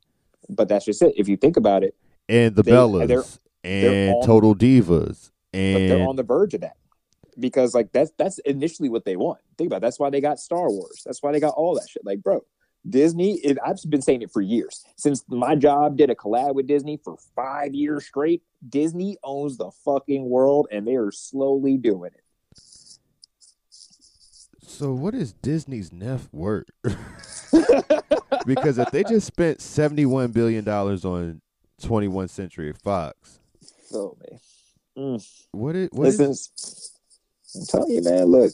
But that's just it. If you think about it, and the they, Bellas they're, and they're Total Divas, and but they're on the verge of that. Because like that's that's initially what they want. Think about it. That's why they got Star Wars. That's why they got all that shit. Like, bro, Disney. It, I've been saying it for years since my job did a collab with Disney for five years straight. Disney owns the fucking world, and they are slowly doing it. So, what is Disney's net worth? Because if they just spent seventy-one billion dollars on twenty-first Century Fox, oh man, mm. what is what Listen, is? I'm telling you, man, look,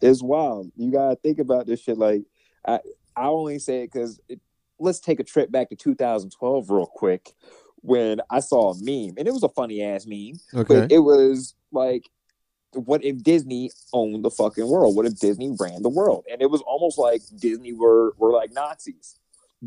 it's wild. You got to think about this shit. Like, I, I only say it because let's take a trip back to two thousand twelve real quick when I saw a meme. And it was a funny-ass meme. Okay. But it was like, what if Disney owned the fucking world? What if Disney ran the world? And it was almost like Disney were, were like Nazis.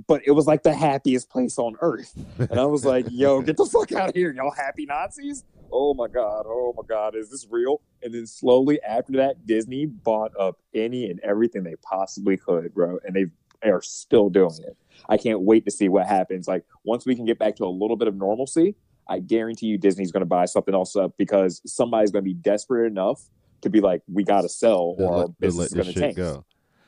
But it was like the happiest place on earth. And I was like, yo, get the fuck out of here, y'all happy Nazis? Oh, my God. Oh, my God. Is this real? And then slowly after that, Disney bought up any and everything they possibly could, bro. And they, they are still doing it. I can't wait to see what happens. Like, once we can get back to a little bit of normalcy, I guarantee you Disney's going to buy something else up because somebody's going to be desperate enough to be like, we got to sell or our business is going to tank. Go.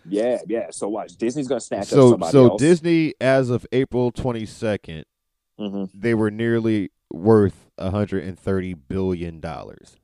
Yeah, yeah. So watch. Disney's going to snatch so, up somebody so else. So Disney, as of April twenty-second, mm-hmm. they were nearly worth one hundred thirty billion dollars.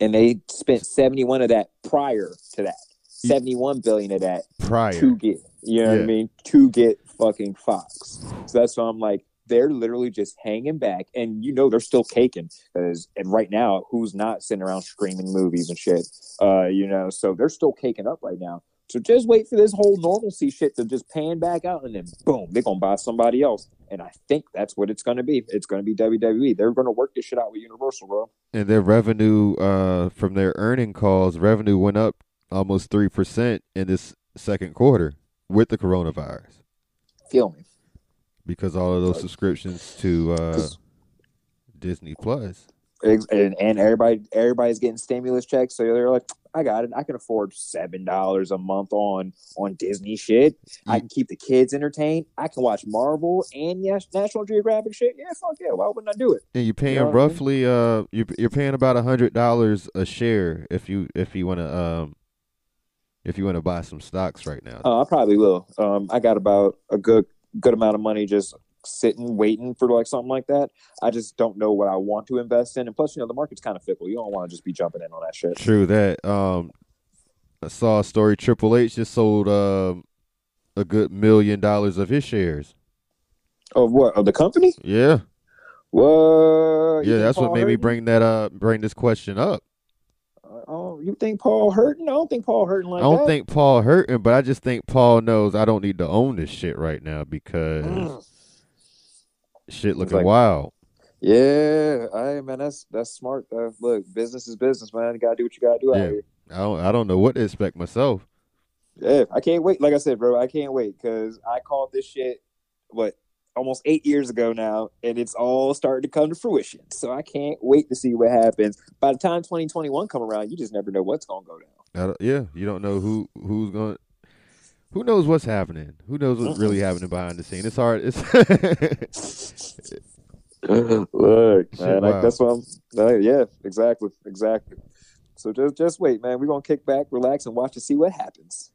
And they spent seventy-one of that prior to that. seventy-one billion of that prior to get, you know yeah. what I mean? To get fucking Fox. So that's why I'm like, they're literally just hanging back. And you know they're still caking. Because, and right now, who's not sitting around streaming movies and shit? Uh, you know, so they're still caking up right now. So just wait for this whole normalcy shit to just pan back out, and then boom, they're going to buy somebody else. And I think that's what it's going to be. It's going to be W W E. They're going to work this shit out with Universal, bro. And their revenue uh, from their earning calls, revenue went up almost three percent in this second quarter with the coronavirus. Feel me. Because all of those like, subscriptions to uh, Disney Plus. And, and everybody, everybody's getting stimulus checks, so they're like, I got it. I can afford seven dollars a month on on Disney shit. I can keep the kids entertained. I can watch Marvel and yes, National Geographic shit. Yeah, fuck yeah. Why wouldn't I do it? And you're paying you know roughly I mean? uh, you're you're paying about a hundred dollars a share if you if you want to um, if you want to buy some stocks right now. Oh, uh, I probably will. Um, I got about a good good amount of money just sitting waiting for like something like that. I just don't know what I want to invest in, and plus you know the market's kind of fickle. You don't want to just be jumping in on that shit. True that. um I saw a story. Triple H just sold um a good million dollars of his shares of what of the company. Yeah. What? Yeah, that's what made me bring that up, bring this question up. Oh, you think Paul hurting? I don't think Paul hurting like that. I don't that. think Paul hurting, but I just think Paul knows I don't need to own this shit right now because. Mm. Shit looking like, wild. Yeah, I man, that's that's smart. Uh, look, business is business, man. You gotta do what you gotta do yeah. out here. I don't, I don't know what to expect myself. Yeah, I can't wait. Like I said, bro, I can't wait because I called this shit what almost eight years ago now, and it's all starting to come to fruition. So I can't wait to see what happens. By the time twenty twenty-one come around, you just never know what's gonna go down. I don't, yeah, you don't know who who's gonna. Who knows what's happening? Who knows what's really happening behind the scene? It's hard. It's Look, man, wow. I, that's what I'm. Uh, yeah, exactly, exactly. So just, just wait, man. We're gonna kick back, relax, and watch to see what happens.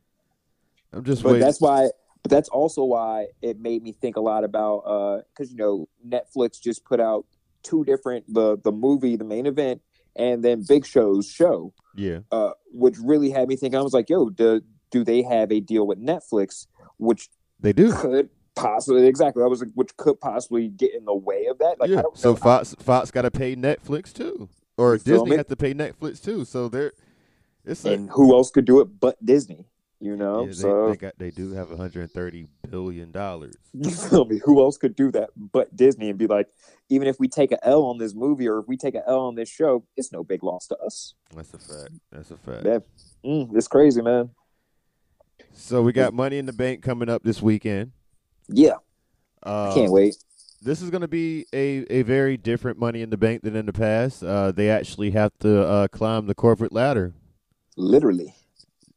I'm just. But waiting. That's why. But that's also why it made me think a lot about uh, because you know Netflix just put out two different the the movie, the main event, and then Big Show's show. Yeah. Uh, which really had me think. I was like, yo, do do they have a deal with Netflix? Which they do. Could Possibly, exactly. I was like, which could possibly get in the way of that. Like, yeah. I don't so know. Fox, Fox got to pay Netflix too, or Disney had to pay Netflix too. So they're, it's and a, who else could do it but Disney? You know, yeah, so they, they got they do have one hundred thirty billion dollars. You feel me? Who else could do that but Disney and be like, even if we take an L on this movie or if we take an L on this show, it's no big loss to us. That's a fact. That's a fact. That, mm, it's crazy, man. So we got Money in the Bank coming up this weekend. Yeah, uh, I can't wait. This is going to be a, a very different Money in the Bank than in the past. Uh, they actually have to uh, climb the corporate ladder. Literally.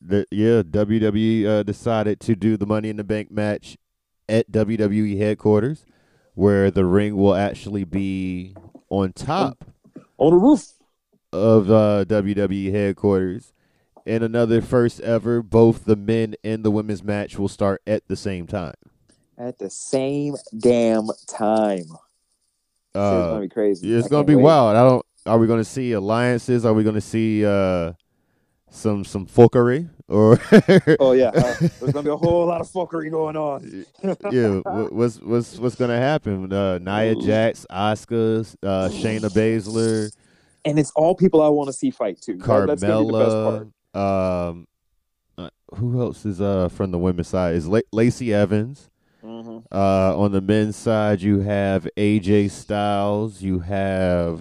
The, yeah, W W E uh, decided to do the Money in the Bank match at W W E headquarters, where the ring will actually be on top. On the roof. Of uh, W W E headquarters. And another first ever, both the men and the women's match will start at the same time. At the same damn time. Uh, so it's gonna be crazy. It's I gonna be wait. wild. I don't. Are we gonna see alliances? Are we gonna see uh, some some fuckery? Or oh yeah, uh, there's gonna be a whole lot of fuckery going on. Yeah, what's what's what's gonna happen? Uh, Nia Ooh. Jax, Asuka, uh, Shayna Baszler, and it's all people I want to see fight too. Carmella. That's gonna be the best part. Um, uh, who else is uh from the women's side? Is La- Lacey Evans. Mm-hmm. Uh, on the men's side, you have A J Styles, you have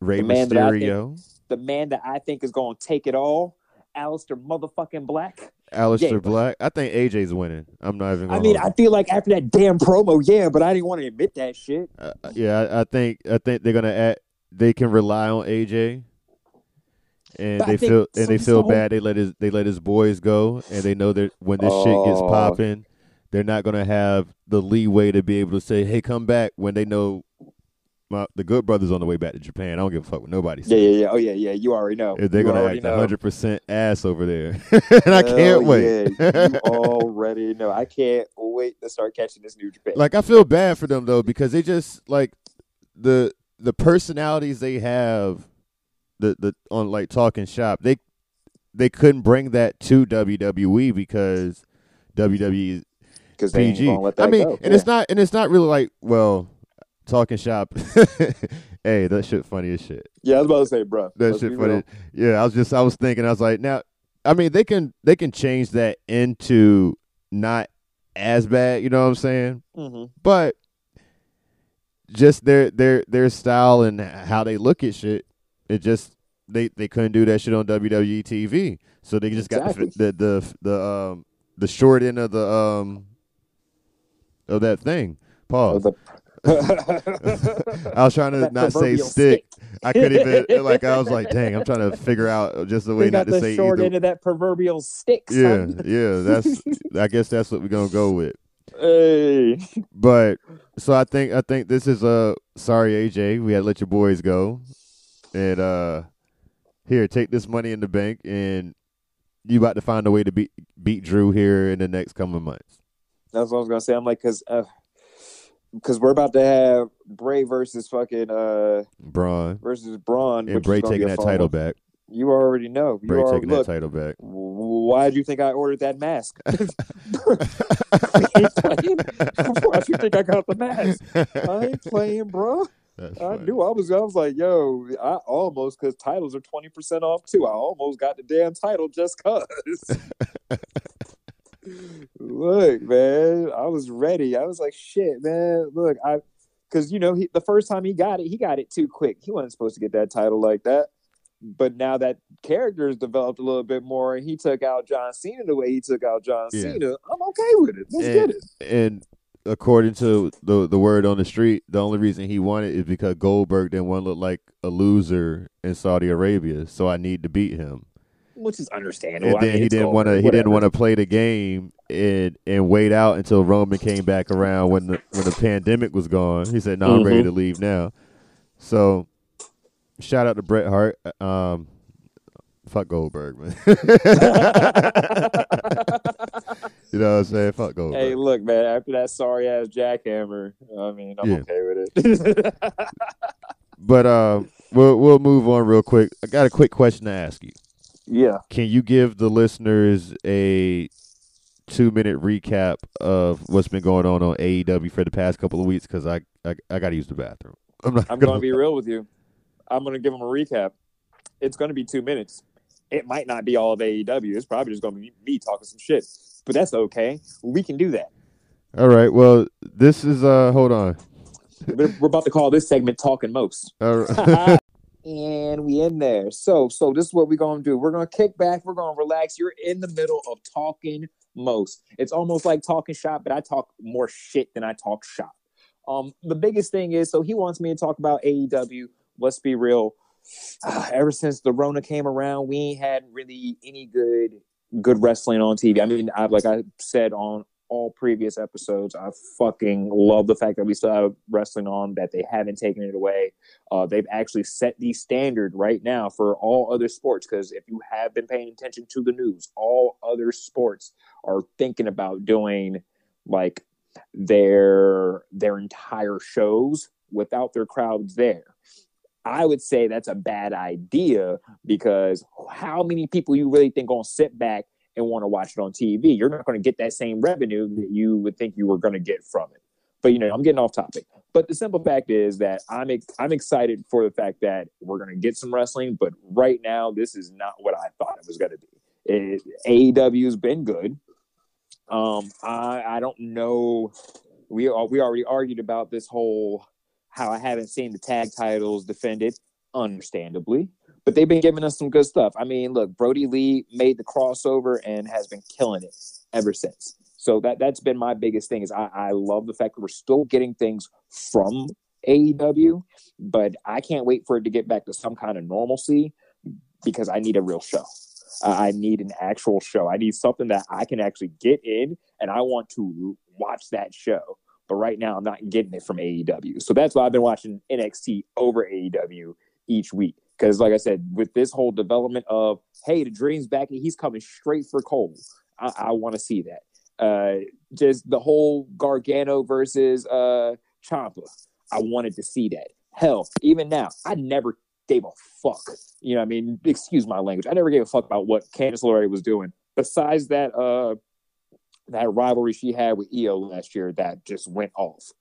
Rey the Mysterio, think, the man that I think is going to take it all, Aleister motherfucking Black. Aleister yeah. Black. I think A J's winning. I'm not even. Gonna I mean, hold. I feel like after that damn promo, yeah, but I didn't want to admit that shit. Uh, yeah, I, I think I think they're gonna act, they can rely on A J. And but they feel and they feel so bad. They let his they let his boys go, and they know that when this oh. shit gets popping, they're not gonna have the leeway to be able to say, "Hey, come back." When they know my, the Good Brothers on the way back to Japan, I don't give a fuck what nobody says. Yeah, yeah, yeah. Oh yeah, yeah. You already know. If they're you gonna act one hundred percent ass over there, and I can't oh, wait. Yeah. You already know. I can't wait to start catching this New Japan. Like I feel bad for them though because they just like the the personalities they have. The, the on like Talking Shop they they couldn't bring that to W W E because W W E is P G. I mean, go. and yeah. it's not and it's not really like well, Talking Shop. Hey, that shit funny as shit. Yeah, I was about to say, bro, that Let's shit funny. Real. Yeah, I was just I was thinking I was like, now I mean they can they can change that into not as bad. You know what I'm saying? Mm-hmm. But just their their their style and how they look at shit. It just they, they couldn't do that shit on W W E T V, so they just exactly. got the, the the the um the short end of the um of that thing. Pause. The... I was trying to that not say stick. stick. I couldn't even like I was like, dang, I'm trying to figure out just a way not to say short either. End of that proverbial stick. Son. Yeah, yeah, that's I guess that's what we're gonna go with. Hey, but so I think I think this is a sorry A J, we had to let your boys go. And uh, here, take this Money in the Bank, and you about to find a way to beat beat Drew here in the next coming months. That's what I was gonna say. I'm like, cause, uh, cause we're about to have Bray versus fucking uh, Braun versus Braun, and Bray taking that title back. You already know. You Bray already, taking look, that title back. Why do you think I ordered that mask? I ain't playing. Why do you think I got the mask? I ain't playing, bro. That's I funny. knew I was. I was like, "Yo, I almost because titles are twenty percent off too. I almost got the damn title just cause." Look, man, I was ready. I was like, "Shit, man, look, I," because you know, he, the first time he got it, he got it too quick. He wasn't supposed to get that title like that. But now that character's developed a little bit more, and he took out John Cena the way he took out John yeah. Cena. I'm okay with it. Let's and, get it. And. According to the the word on the street, the only reason he won it is because Goldberg didn't want to look like a loser in Saudi Arabia, so I need to beat him, which is understandable. And then I mean, he didn't want to he didn't want to play the game and and wait out until Roman came back around when the when the pandemic was gone. He said, "No, nah, I'm mm-hmm. ready to leave now." So, shout out to Bret Hart. Um, fuck Goldberg, man. You know what I'm saying? Fuck Goldberg. Hey, look, man. After that sorry ass jackhammer, I mean, I'm yeah. okay with it. But um, we'll we'll move on real quick. I got a quick question to ask you. Yeah. Can you give the listeners a two-minute recap of what's been going on on A E W for the past couple of weeks? Because I, I, I got to use the bathroom. I'm not. I'm going to be real with you. I'm going to give them a recap. It's going to be two minutes. It might not be all of A E W. It's probably just going to be me talking some shit. But that's okay. We can do that. All right. Well, this is uh. Hold on. We're about to call this segment "Talking Most." All right. And we in there. So, so this is what we're gonna do. We're gonna kick back. We're gonna relax. You're in the middle of Talking Most. It's almost like Talking Shop, but I talk more shit than I talk shop. Um, the biggest thing is, so he wants me to talk about A E W. Let's be real. Uh, ever since the Rona came around, we ain't had really any good good wrestling on T V. I mean, I like I said on all previous episodes, I fucking love the fact that we still have wrestling on, that they haven't taken it away. Uh, they've actually set the standard right now for all other sports, because if you have been paying attention to the news, all other sports are thinking about doing like their their entire shows without their crowds there. I would say that's a bad idea, because how many people you really think gonna sit back and want to watch it on T V? You're not going to get that same revenue that you would think you were going to get from it. But, you know, I'm getting off topic. But the simple fact is that I'm ex- I'm excited for the fact that we're going to get some wrestling, but right now, this is not what I thought it was going to be. It, A E W's been good. Um, I, I don't know. We, we already argued about this whole, how I haven't seen the tag titles defended, understandably. But they've been giving us some good stuff. I mean, look, Brody Lee made the crossover and has been killing it ever since. So that, that's been my biggest thing, is I, I love the fact that we're still getting things from A E W, but I can't wait for it to get back to some kind of normalcy, because I need a real show. Uh, I need an actual show. I need something that I can actually get in, and I want to watch that show. But right now, I'm not getting it from A E W. So that's why I've been watching N X T over A E W each week. Because, like I said, with this whole development of, hey, the Dream's back and he's coming straight for Cole, I, I want to see that. Uh, just the whole Gargano versus uh, Ciampa, I wanted to see that. Hell, even now, I never gave a fuck. You know what I mean? Excuse my language. I never gave a fuck about what Candice LeRae was doing. Besides that, uh, that rivalry she had with Io last year that just went off.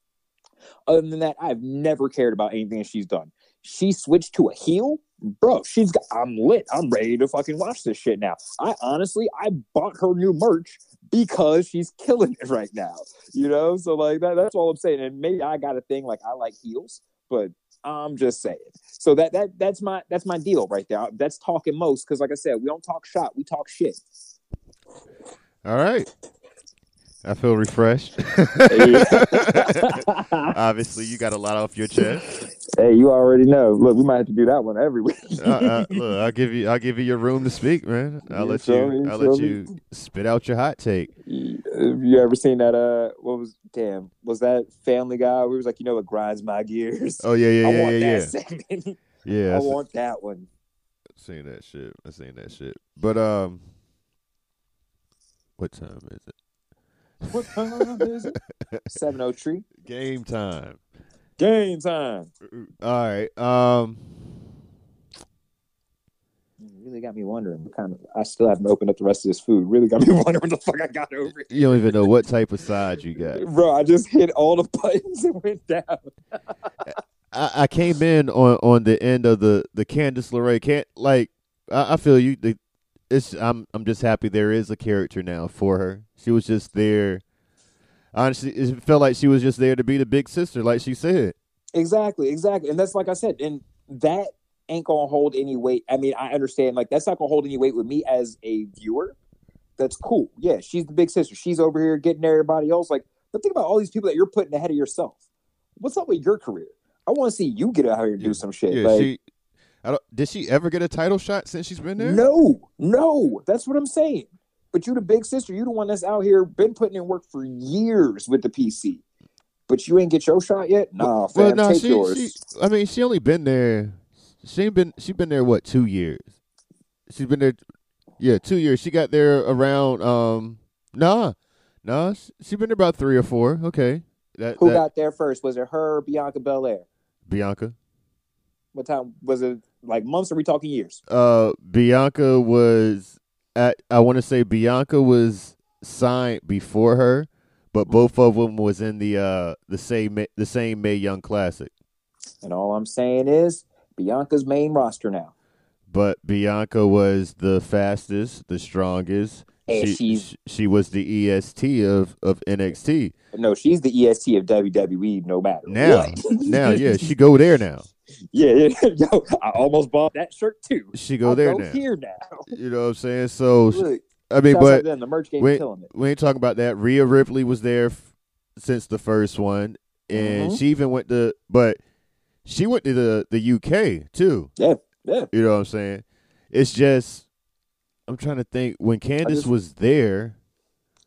Other than that, I've never cared about anything she's done. She switched to a heel? Bro, she's got, I'm lit. I'm ready to fucking watch this shit now. I honestly, I bought her new merch because she's killing it right now. You know? So, like, that, that's all I'm saying. And maybe I got a thing, like, I like heels, but I'm just saying. So, that that that's my that's my deal right there. That's Talking Most, because, like I said, we don't talk shop. We talk shit. All right. I feel refreshed. Obviously, you got a lot off your chest. Hey, you already know. Look, we might have to do that one every week. uh, uh, look, I'll give you, I'll give you your room to speak, man. I'll you let you, me, I'll let me. you spit out your hot take. You ever seen that? Uh, what was? Damn, was that Family Guy? We was like, you know, it grinds my gears. Oh yeah, yeah, I yeah, want yeah, that yeah. segment. Yeah, I, I want seen, that one. I've seen that shit. I seen that shit. But um, what time is it? What time is it? seven oh three Game time. Game time. All right. Um, you really got me wondering. What kind of? I still haven't opened up the rest of this food. Really got me wondering what the fuck I got over here. You don't even know what type of side you got. Bro, I just hit all the buttons and went down. I, I came in on, on the end of the, the Candice LeRae. Can't, like, I, I feel you. The, It's, I'm I'm just happy there is a character now for her. She was just there. Honestly, it felt like she was just there to be the big sister, like she said. Exactly, exactly. And that's like I said, and that ain't going to hold any weight. I mean, I understand, like, that's not going to hold any weight with me as a viewer. That's cool. Yeah, she's the big sister. She's over here getting everybody else. Like, but think about all these people that you're putting ahead of yourself. What's up with your career? I want to see you get out here and yeah, do some shit. Yeah, like, she... I don't, did she ever get a title shot since she's been there? No, no. That's what I'm saying. But you the big sister. You the one that's out here been putting in work for years with the P C. But you ain't get your shot yet? Nah, fam, nah, take she, yours. She, I mean, she only been there. She been she been there what two years? She's been there, yeah, two years. She got there around. Um, nah, nah. She been there about three or four. Okay. That, Who that, got there first? Was it her or Bianca Belair? Bianca. What time was it? Like months? Or are we talking years? Uh, Bianca was at. I want to say Bianca was signed before her, but both of them was in the uh the same the same Mae Young Classic. And all I'm saying is Bianca's main roster now. But Bianca was the fastest, the strongest. And she, she's, she was the E S T of, of N X T. No, she's the E S T of W W E no matter now, what. Now, yeah, she go there now. Yeah, yeah, yo, I almost bought that shirt too. She go I'll there go now. Here now. You know what I'm saying? So, look, I mean, but the merch game we, killing it. We ain't talking about that. Rhea Ripley was there f- since the first one, and mm-hmm. she even went to, but she went to the, the U K too. Yeah, yeah. You know what I'm saying? It's just, I'm trying to think when Candice just, was there.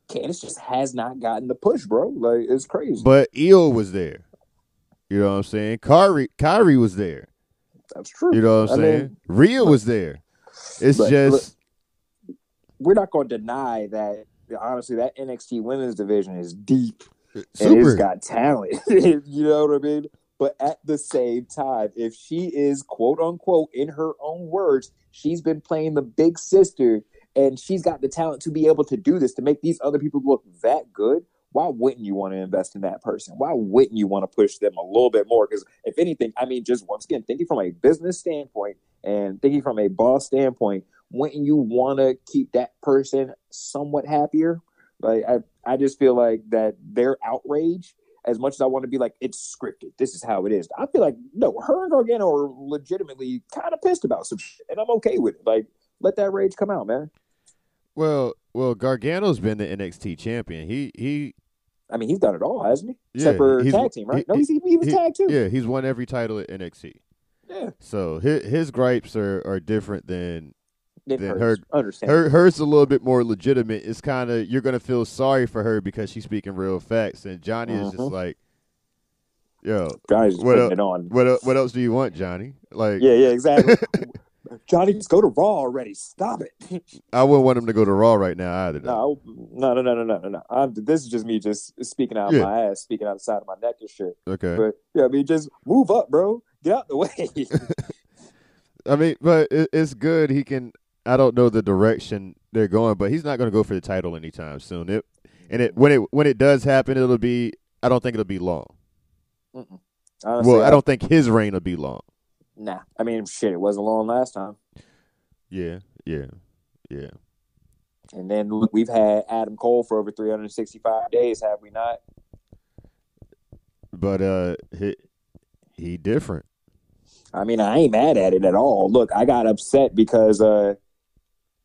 Candice just has not gotten the push, bro. Like it's crazy. But Io was there. You know what I'm saying? Kyrie, Kyrie was there. That's true. You know what I'm I saying? Mean, Rhea was there. It's look, just look, we're not going to deny that. Honestly, that N X T women's division is deep, super. And it's got talent. You know what I mean? But at the same time, if she is quote unquote in her own words, she's been playing the big sister, and she's got the talent to be able to do this to make these other people look that good. Why wouldn't you want to invest in that person? Why wouldn't you want to push them a little bit more? Because if anything, I mean, just once again, thinking from a business standpoint and thinking from a boss standpoint, wouldn't you want to keep that person somewhat happier? Like, I, I just feel like that their outrage, as much as I want to be like, it's scripted, this is how it is. I feel like, no, her and Gargano are legitimately kind of pissed about some shit, and I'm okay with it. Like, let that rage come out, man. Well, well, Gargano's been the N X T champion. He, he, I mean, he's done it all, hasn't he? Yeah, except for tag team, right? He, no, he's he, he was he, tag too. Yeah, he's won every title at N X T. Yeah. So his, his gripes are, are different than than, than hers. Her. Understand? Her, hers a little bit more legitimate. It's kind of you're gonna feel sorry for her because she's speaking real facts, and Johnny mm-hmm. is just like, yo, Johnny's what putting el- it on. What what else do you want, Johnny? Like, yeah, yeah, exactly. Johnny, just go to Raw already. Stop it. I wouldn't want him to go to Raw right now either. No, no, no, no, no, no, no. I'm, this is just me just speaking out of yeah. my ass, speaking outside of my neck and shit. Okay. But, yeah, I mean, just move up, bro. Get out the way. I mean, but it, it's good. He can, I don't know the direction they're going, but he's not going to go for the title anytime soon. It, and it when it when it does happen, it'll be, I don't think it'll be long. Honestly, well, I, I don't think his reign will be long. Nah, I mean, shit, it wasn't long last time. Yeah, yeah, yeah. And then look, we've had Adam Cole for over three hundred sixty-five days, have we not? But uh, he, he different. I mean, I ain't mad at it at all. Look, I got upset because uh,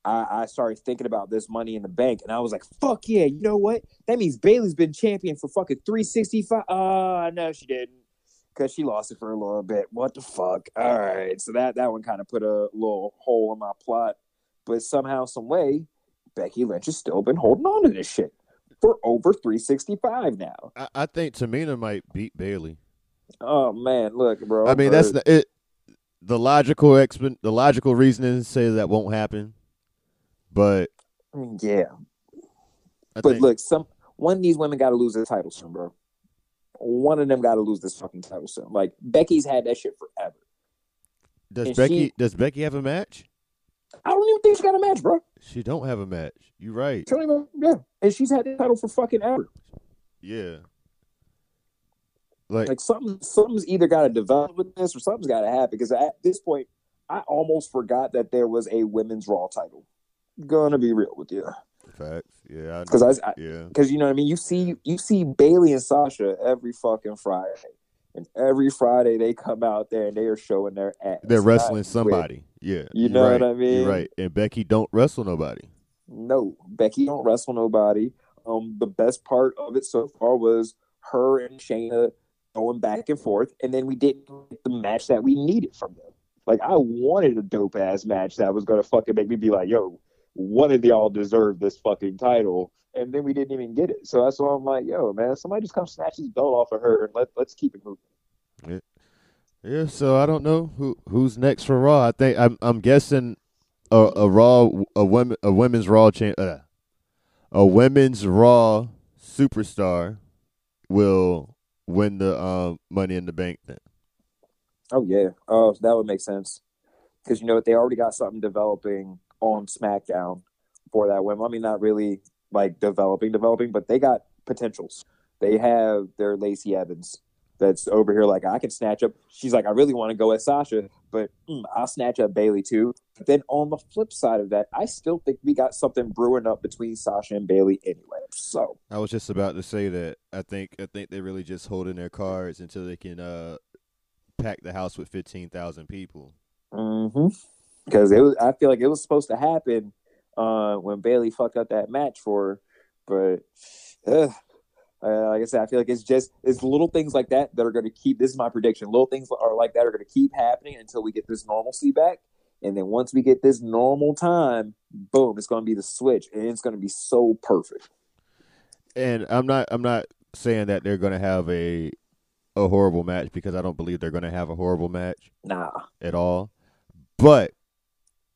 I, I started thinking about this Money in the Bank, and I was like, fuck yeah, you know what? That means Bayley's been champion for fucking three sixty-five. Uh, no, she didn't. Because she lost it for a little bit. What the fuck? All right. So that, that one kind of put a little hole in my plot. But somehow, some way, Becky Lynch has still been holding on to this shit for over three sixty-five now. I, I think Tamina might beat Bayley. Oh, man. Look, bro. I mean, hurt. that's the, it, the logical exp- the logical reasoning says that won't happen. But. Yeah. I but think... look, some one of these women got to lose their title soon, bro. One of them got to lose this fucking title soon. Like, Becky's had that shit forever. Does and Becky she, does Becky have a match? I don't even think she got a match, bro. She don't have a match. You're right. She don't even, yeah, and she's had the title for fucking ever. Yeah. Like, like something, something's either got to develop with this or something's got to happen. Because at this point, I almost forgot that there was a women's Raw title. Gonna be real with you. Facts. Yeah, because I, I, I yeah. Cause you know what I mean. You see, you see Bayley and Sasha every fucking Friday, and every Friday they come out there and they are showing their ass. They're wrestling somebody. Yeah, you know right. what I mean. You're right. And Becky don't wrestle nobody. No, Becky don't wrestle nobody. Um, the best part of it so far was her and Shayna going back and forth, and then we didn't get the match that we needed from them. Like I wanted a dope ass match that was gonna fucking make me be like, yo. one of y'all deserved this fucking title, and then we didn't even get it. So that's why I'm like, yo, man, somebody just come snatch this belt off of her, and let, let's keep it moving. Yeah. Yeah, so I don't know who who's next for Raw. I think I'm I'm guessing a, a Raw a women a women's Raw cha- uh, a women's Raw superstar will win the uh, Money in the Bank then. Oh yeah, oh that would make sense because you know what, they already got something developing on SmackDown for that women. I mean, not really like developing, developing, but they got potentials. They have their Lacey Evans. That's over here like, I can snatch up. She's like, I really want to go at Sasha, but mm, I'll snatch up Bayley too. But then on the flip side of that, I still think we got something brewing up between Sasha and Bayley anyway. So I was just about to say that I think I think they're really just holding their cards until they can uh, pack the house with fifteen thousand people. Mm-hmm. Because it was, I feel like it was supposed to happen uh, when Bayley fucked up that match for her, but. Ugh. Uh, like I said, I feel like it's just it's little things like that that are going to keep. This is my prediction. Little things are like that are going to keep happening until we get this normalcy back, and then once we get this normal time, boom, it's going to be the switch, and it's going to be so perfect. And I'm not, I'm not saying that they're going to have a a horrible match because I don't believe they're going to have a horrible match, nah, at all. But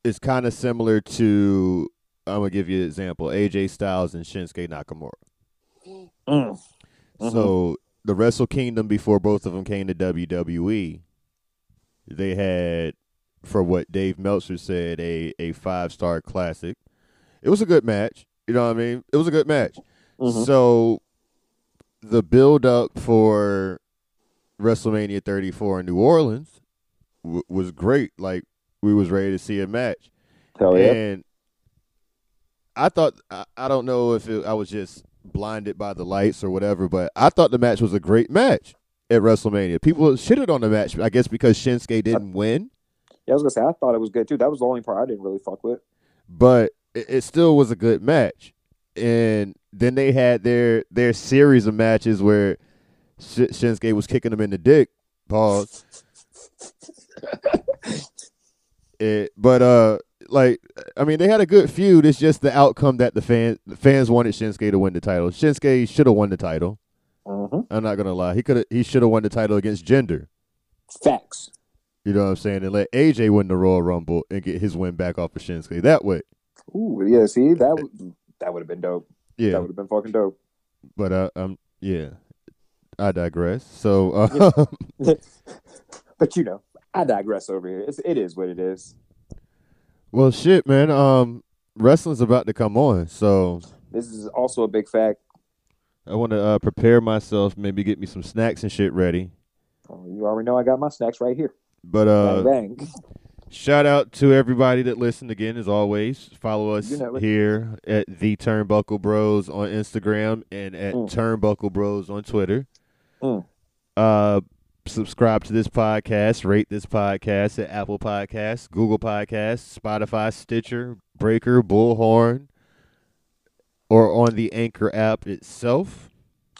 it's kind of similar to, I'm gonna give you an example: A J Styles and Shinsuke Nakamura. Mm. Mm-hmm. So the Wrestle Kingdom before both of them came to W W E, they had, for what Dave Meltzer said, a, a five-star classic. It was a good match. You know what I mean? It was a good match. Mm-hmm. So the build-up for WrestleMania thirty-four in New Orleans w- was great. Like, we was ready to see a match. Hell yeah. And I thought, I, I don't know if it, I was just blinded by the lights or whatever, but I thought the match was a great match at WrestleMania. People shitted on the match, I guess, because Shinsuke didn't win. Yeah, I was gonna say, I thought it was good too. That was the only part I didn't really fuck with. But it, it still was a good match. And then they had their their series of matches where Sh- Shinsuke was kicking him in the dick. Pause. it, but uh. Like, I mean, they had a good feud. It's just the outcome that the fans the fans wanted Shinsuke to win the title. Shinsuke should have won the title. Mm-hmm. I'm not gonna lie. He could have. He should have won the title against Jinder. Facts. You know what I'm saying? And let A J win the Royal Rumble and get his win back off of Shinsuke that way. Ooh, yeah. See, that w- that would have been dope. Yeah, that would have been fucking dope. But uh, um, yeah, I digress. So, uh, but you know, I digress over here. It's, it is what it is. Well, shit, man. Um, wrestling's about to come on, so this is also a big fact. I want to uh, prepare myself, maybe get me some snacks and shit ready. Oh, you already know I got my snacks right here. But uh, bang, bang. Shout out to everybody that listened again, as always. Follow us you know, here at The Turnbuckle Bros on Instagram and at mm. Turnbuckle Bros on Twitter. Mm. Uh. Subscribe to this podcast, rate this podcast at Apple Podcasts, Google Podcasts, Spotify, Stitcher, Breaker, Bullhorn, or on the Anchor app itself.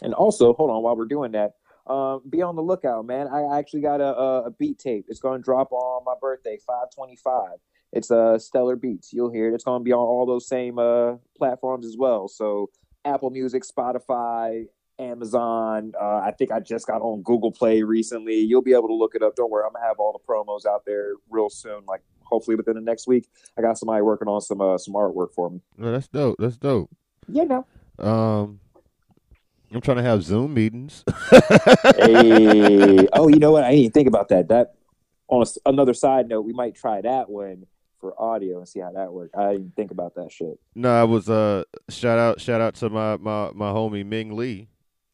And also, hold on, while we're doing that, um, be on the lookout, man. I actually got a, a, a beat tape. It's going to drop on my birthday, five twenty-five. It's uh, Stellar Beats. You'll hear it. It's going to be on all those same uh, platforms as well. So Apple Music, Spotify, Amazon, uh, I think I just got on Google Play recently. You'll be able to look it up. Don't worry, I'm going to have all the promos out there real soon, like hopefully within the next week. I got somebody working on some uh, some artwork for me. No, that's dope. That's dope. Yeah, no. Um, I'm trying to have Zoom meetings. Hey. Oh, you know what? I didn't even think about that. That on a, another side note, we might try that one for audio and see how that worked. I didn't think about that shit. No, I was uh shout out shout out to my my, my homie Ming Lee.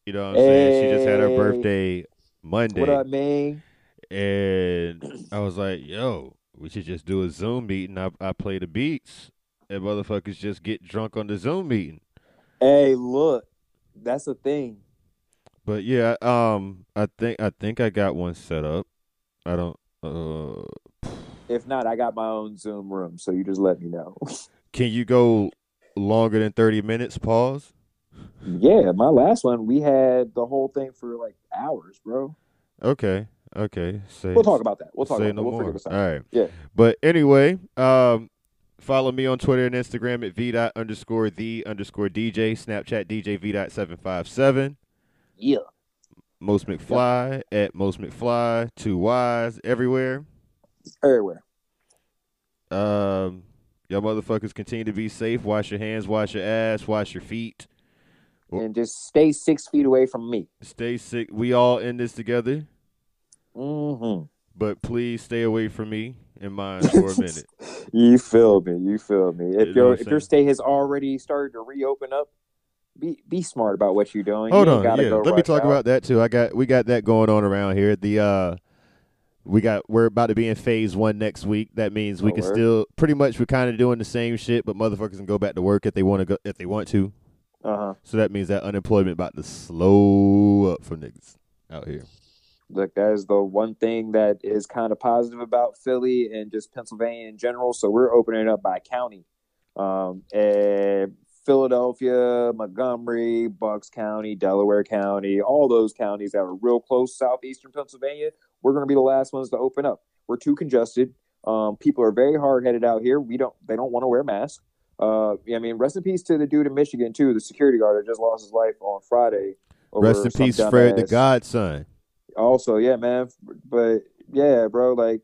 You know what I'm saying? Hey. She just had her birthday Monday. What up, man? And I was like, yo, we should just do a Zoom meeting. I, I play the beats, and motherfuckers just get drunk on the Zoom meeting. Hey, look, that's the thing. But yeah, um, I think I think I got one set up. I don't. Uh, if not, I got my own Zoom room, so you just let me know. Can you go longer than thirty minutes? Pause. Yeah, my last one, we had the whole thing for like hours, bro. Okay, okay. Say, we'll talk about that. We'll talk about no that. We'll more. figure this out. All right. Yeah. But anyway, um, Follow me on Twitter and Instagram at v underscore the underscore DJ. Snapchat D J V dot seven five seven. Yeah. Most McFly yeah. at Most McFly. Two Y's everywhere. Everywhere. Um, y'all motherfuckers continue to be safe. Wash your hands. Wash your ass. Wash your feet. And just stay six feet away from me. Stay sick. We all in this together. Mm-hmm. But please stay away from me and mine for a minute. You feel me. You feel me. If, you know if your stay has already started to reopen up, be be smart about what you're doing. Hold you on. Yeah. Go Let me talk out. about that, too. I got We got that going on around here. The uh, we got, we're about to be in phase one next week. That means we oh, can word. still – pretty much we're kind of doing the same shit, but motherfuckers can go back to work if they want to. Go, if they want to. Uh-huh. So that means that unemployment about to slow up for niggas out here. Look, that is the one thing that is kind of positive about Philly and just Pennsylvania in general. So we're opening up by county. Um, and Philadelphia, Montgomery, Bucks County, Delaware County, all those counties that are real close southeastern Pennsylvania, we're going to be the last ones to open up. We're too congested. Um, people are very hard-headed out here. We don't. They don't want to wear masks. Uh, I mean, rest in peace to the dude in Michigan, too, the security guard that just lost his life on Friday. Rest in peace, Fred, the Godson. Also, yeah, man, but yeah, bro, like,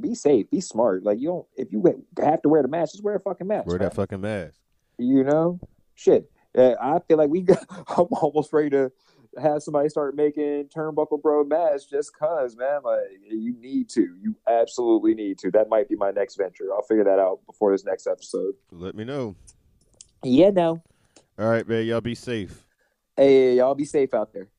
be safe, be smart. Like, you don't, if you have to wear the mask, just wear a fucking mask. Wear man. that fucking mask. You know, shit. Uh, I feel like we got, I'm almost ready to have somebody start making Turnbuckle Bro masks just because, man, like, you need to. You absolutely need to. That might be my next venture. I'll figure that out before this next episode. Let me know. Yeah, no. All right, man, y'all be safe. Hey, y'all be safe out there.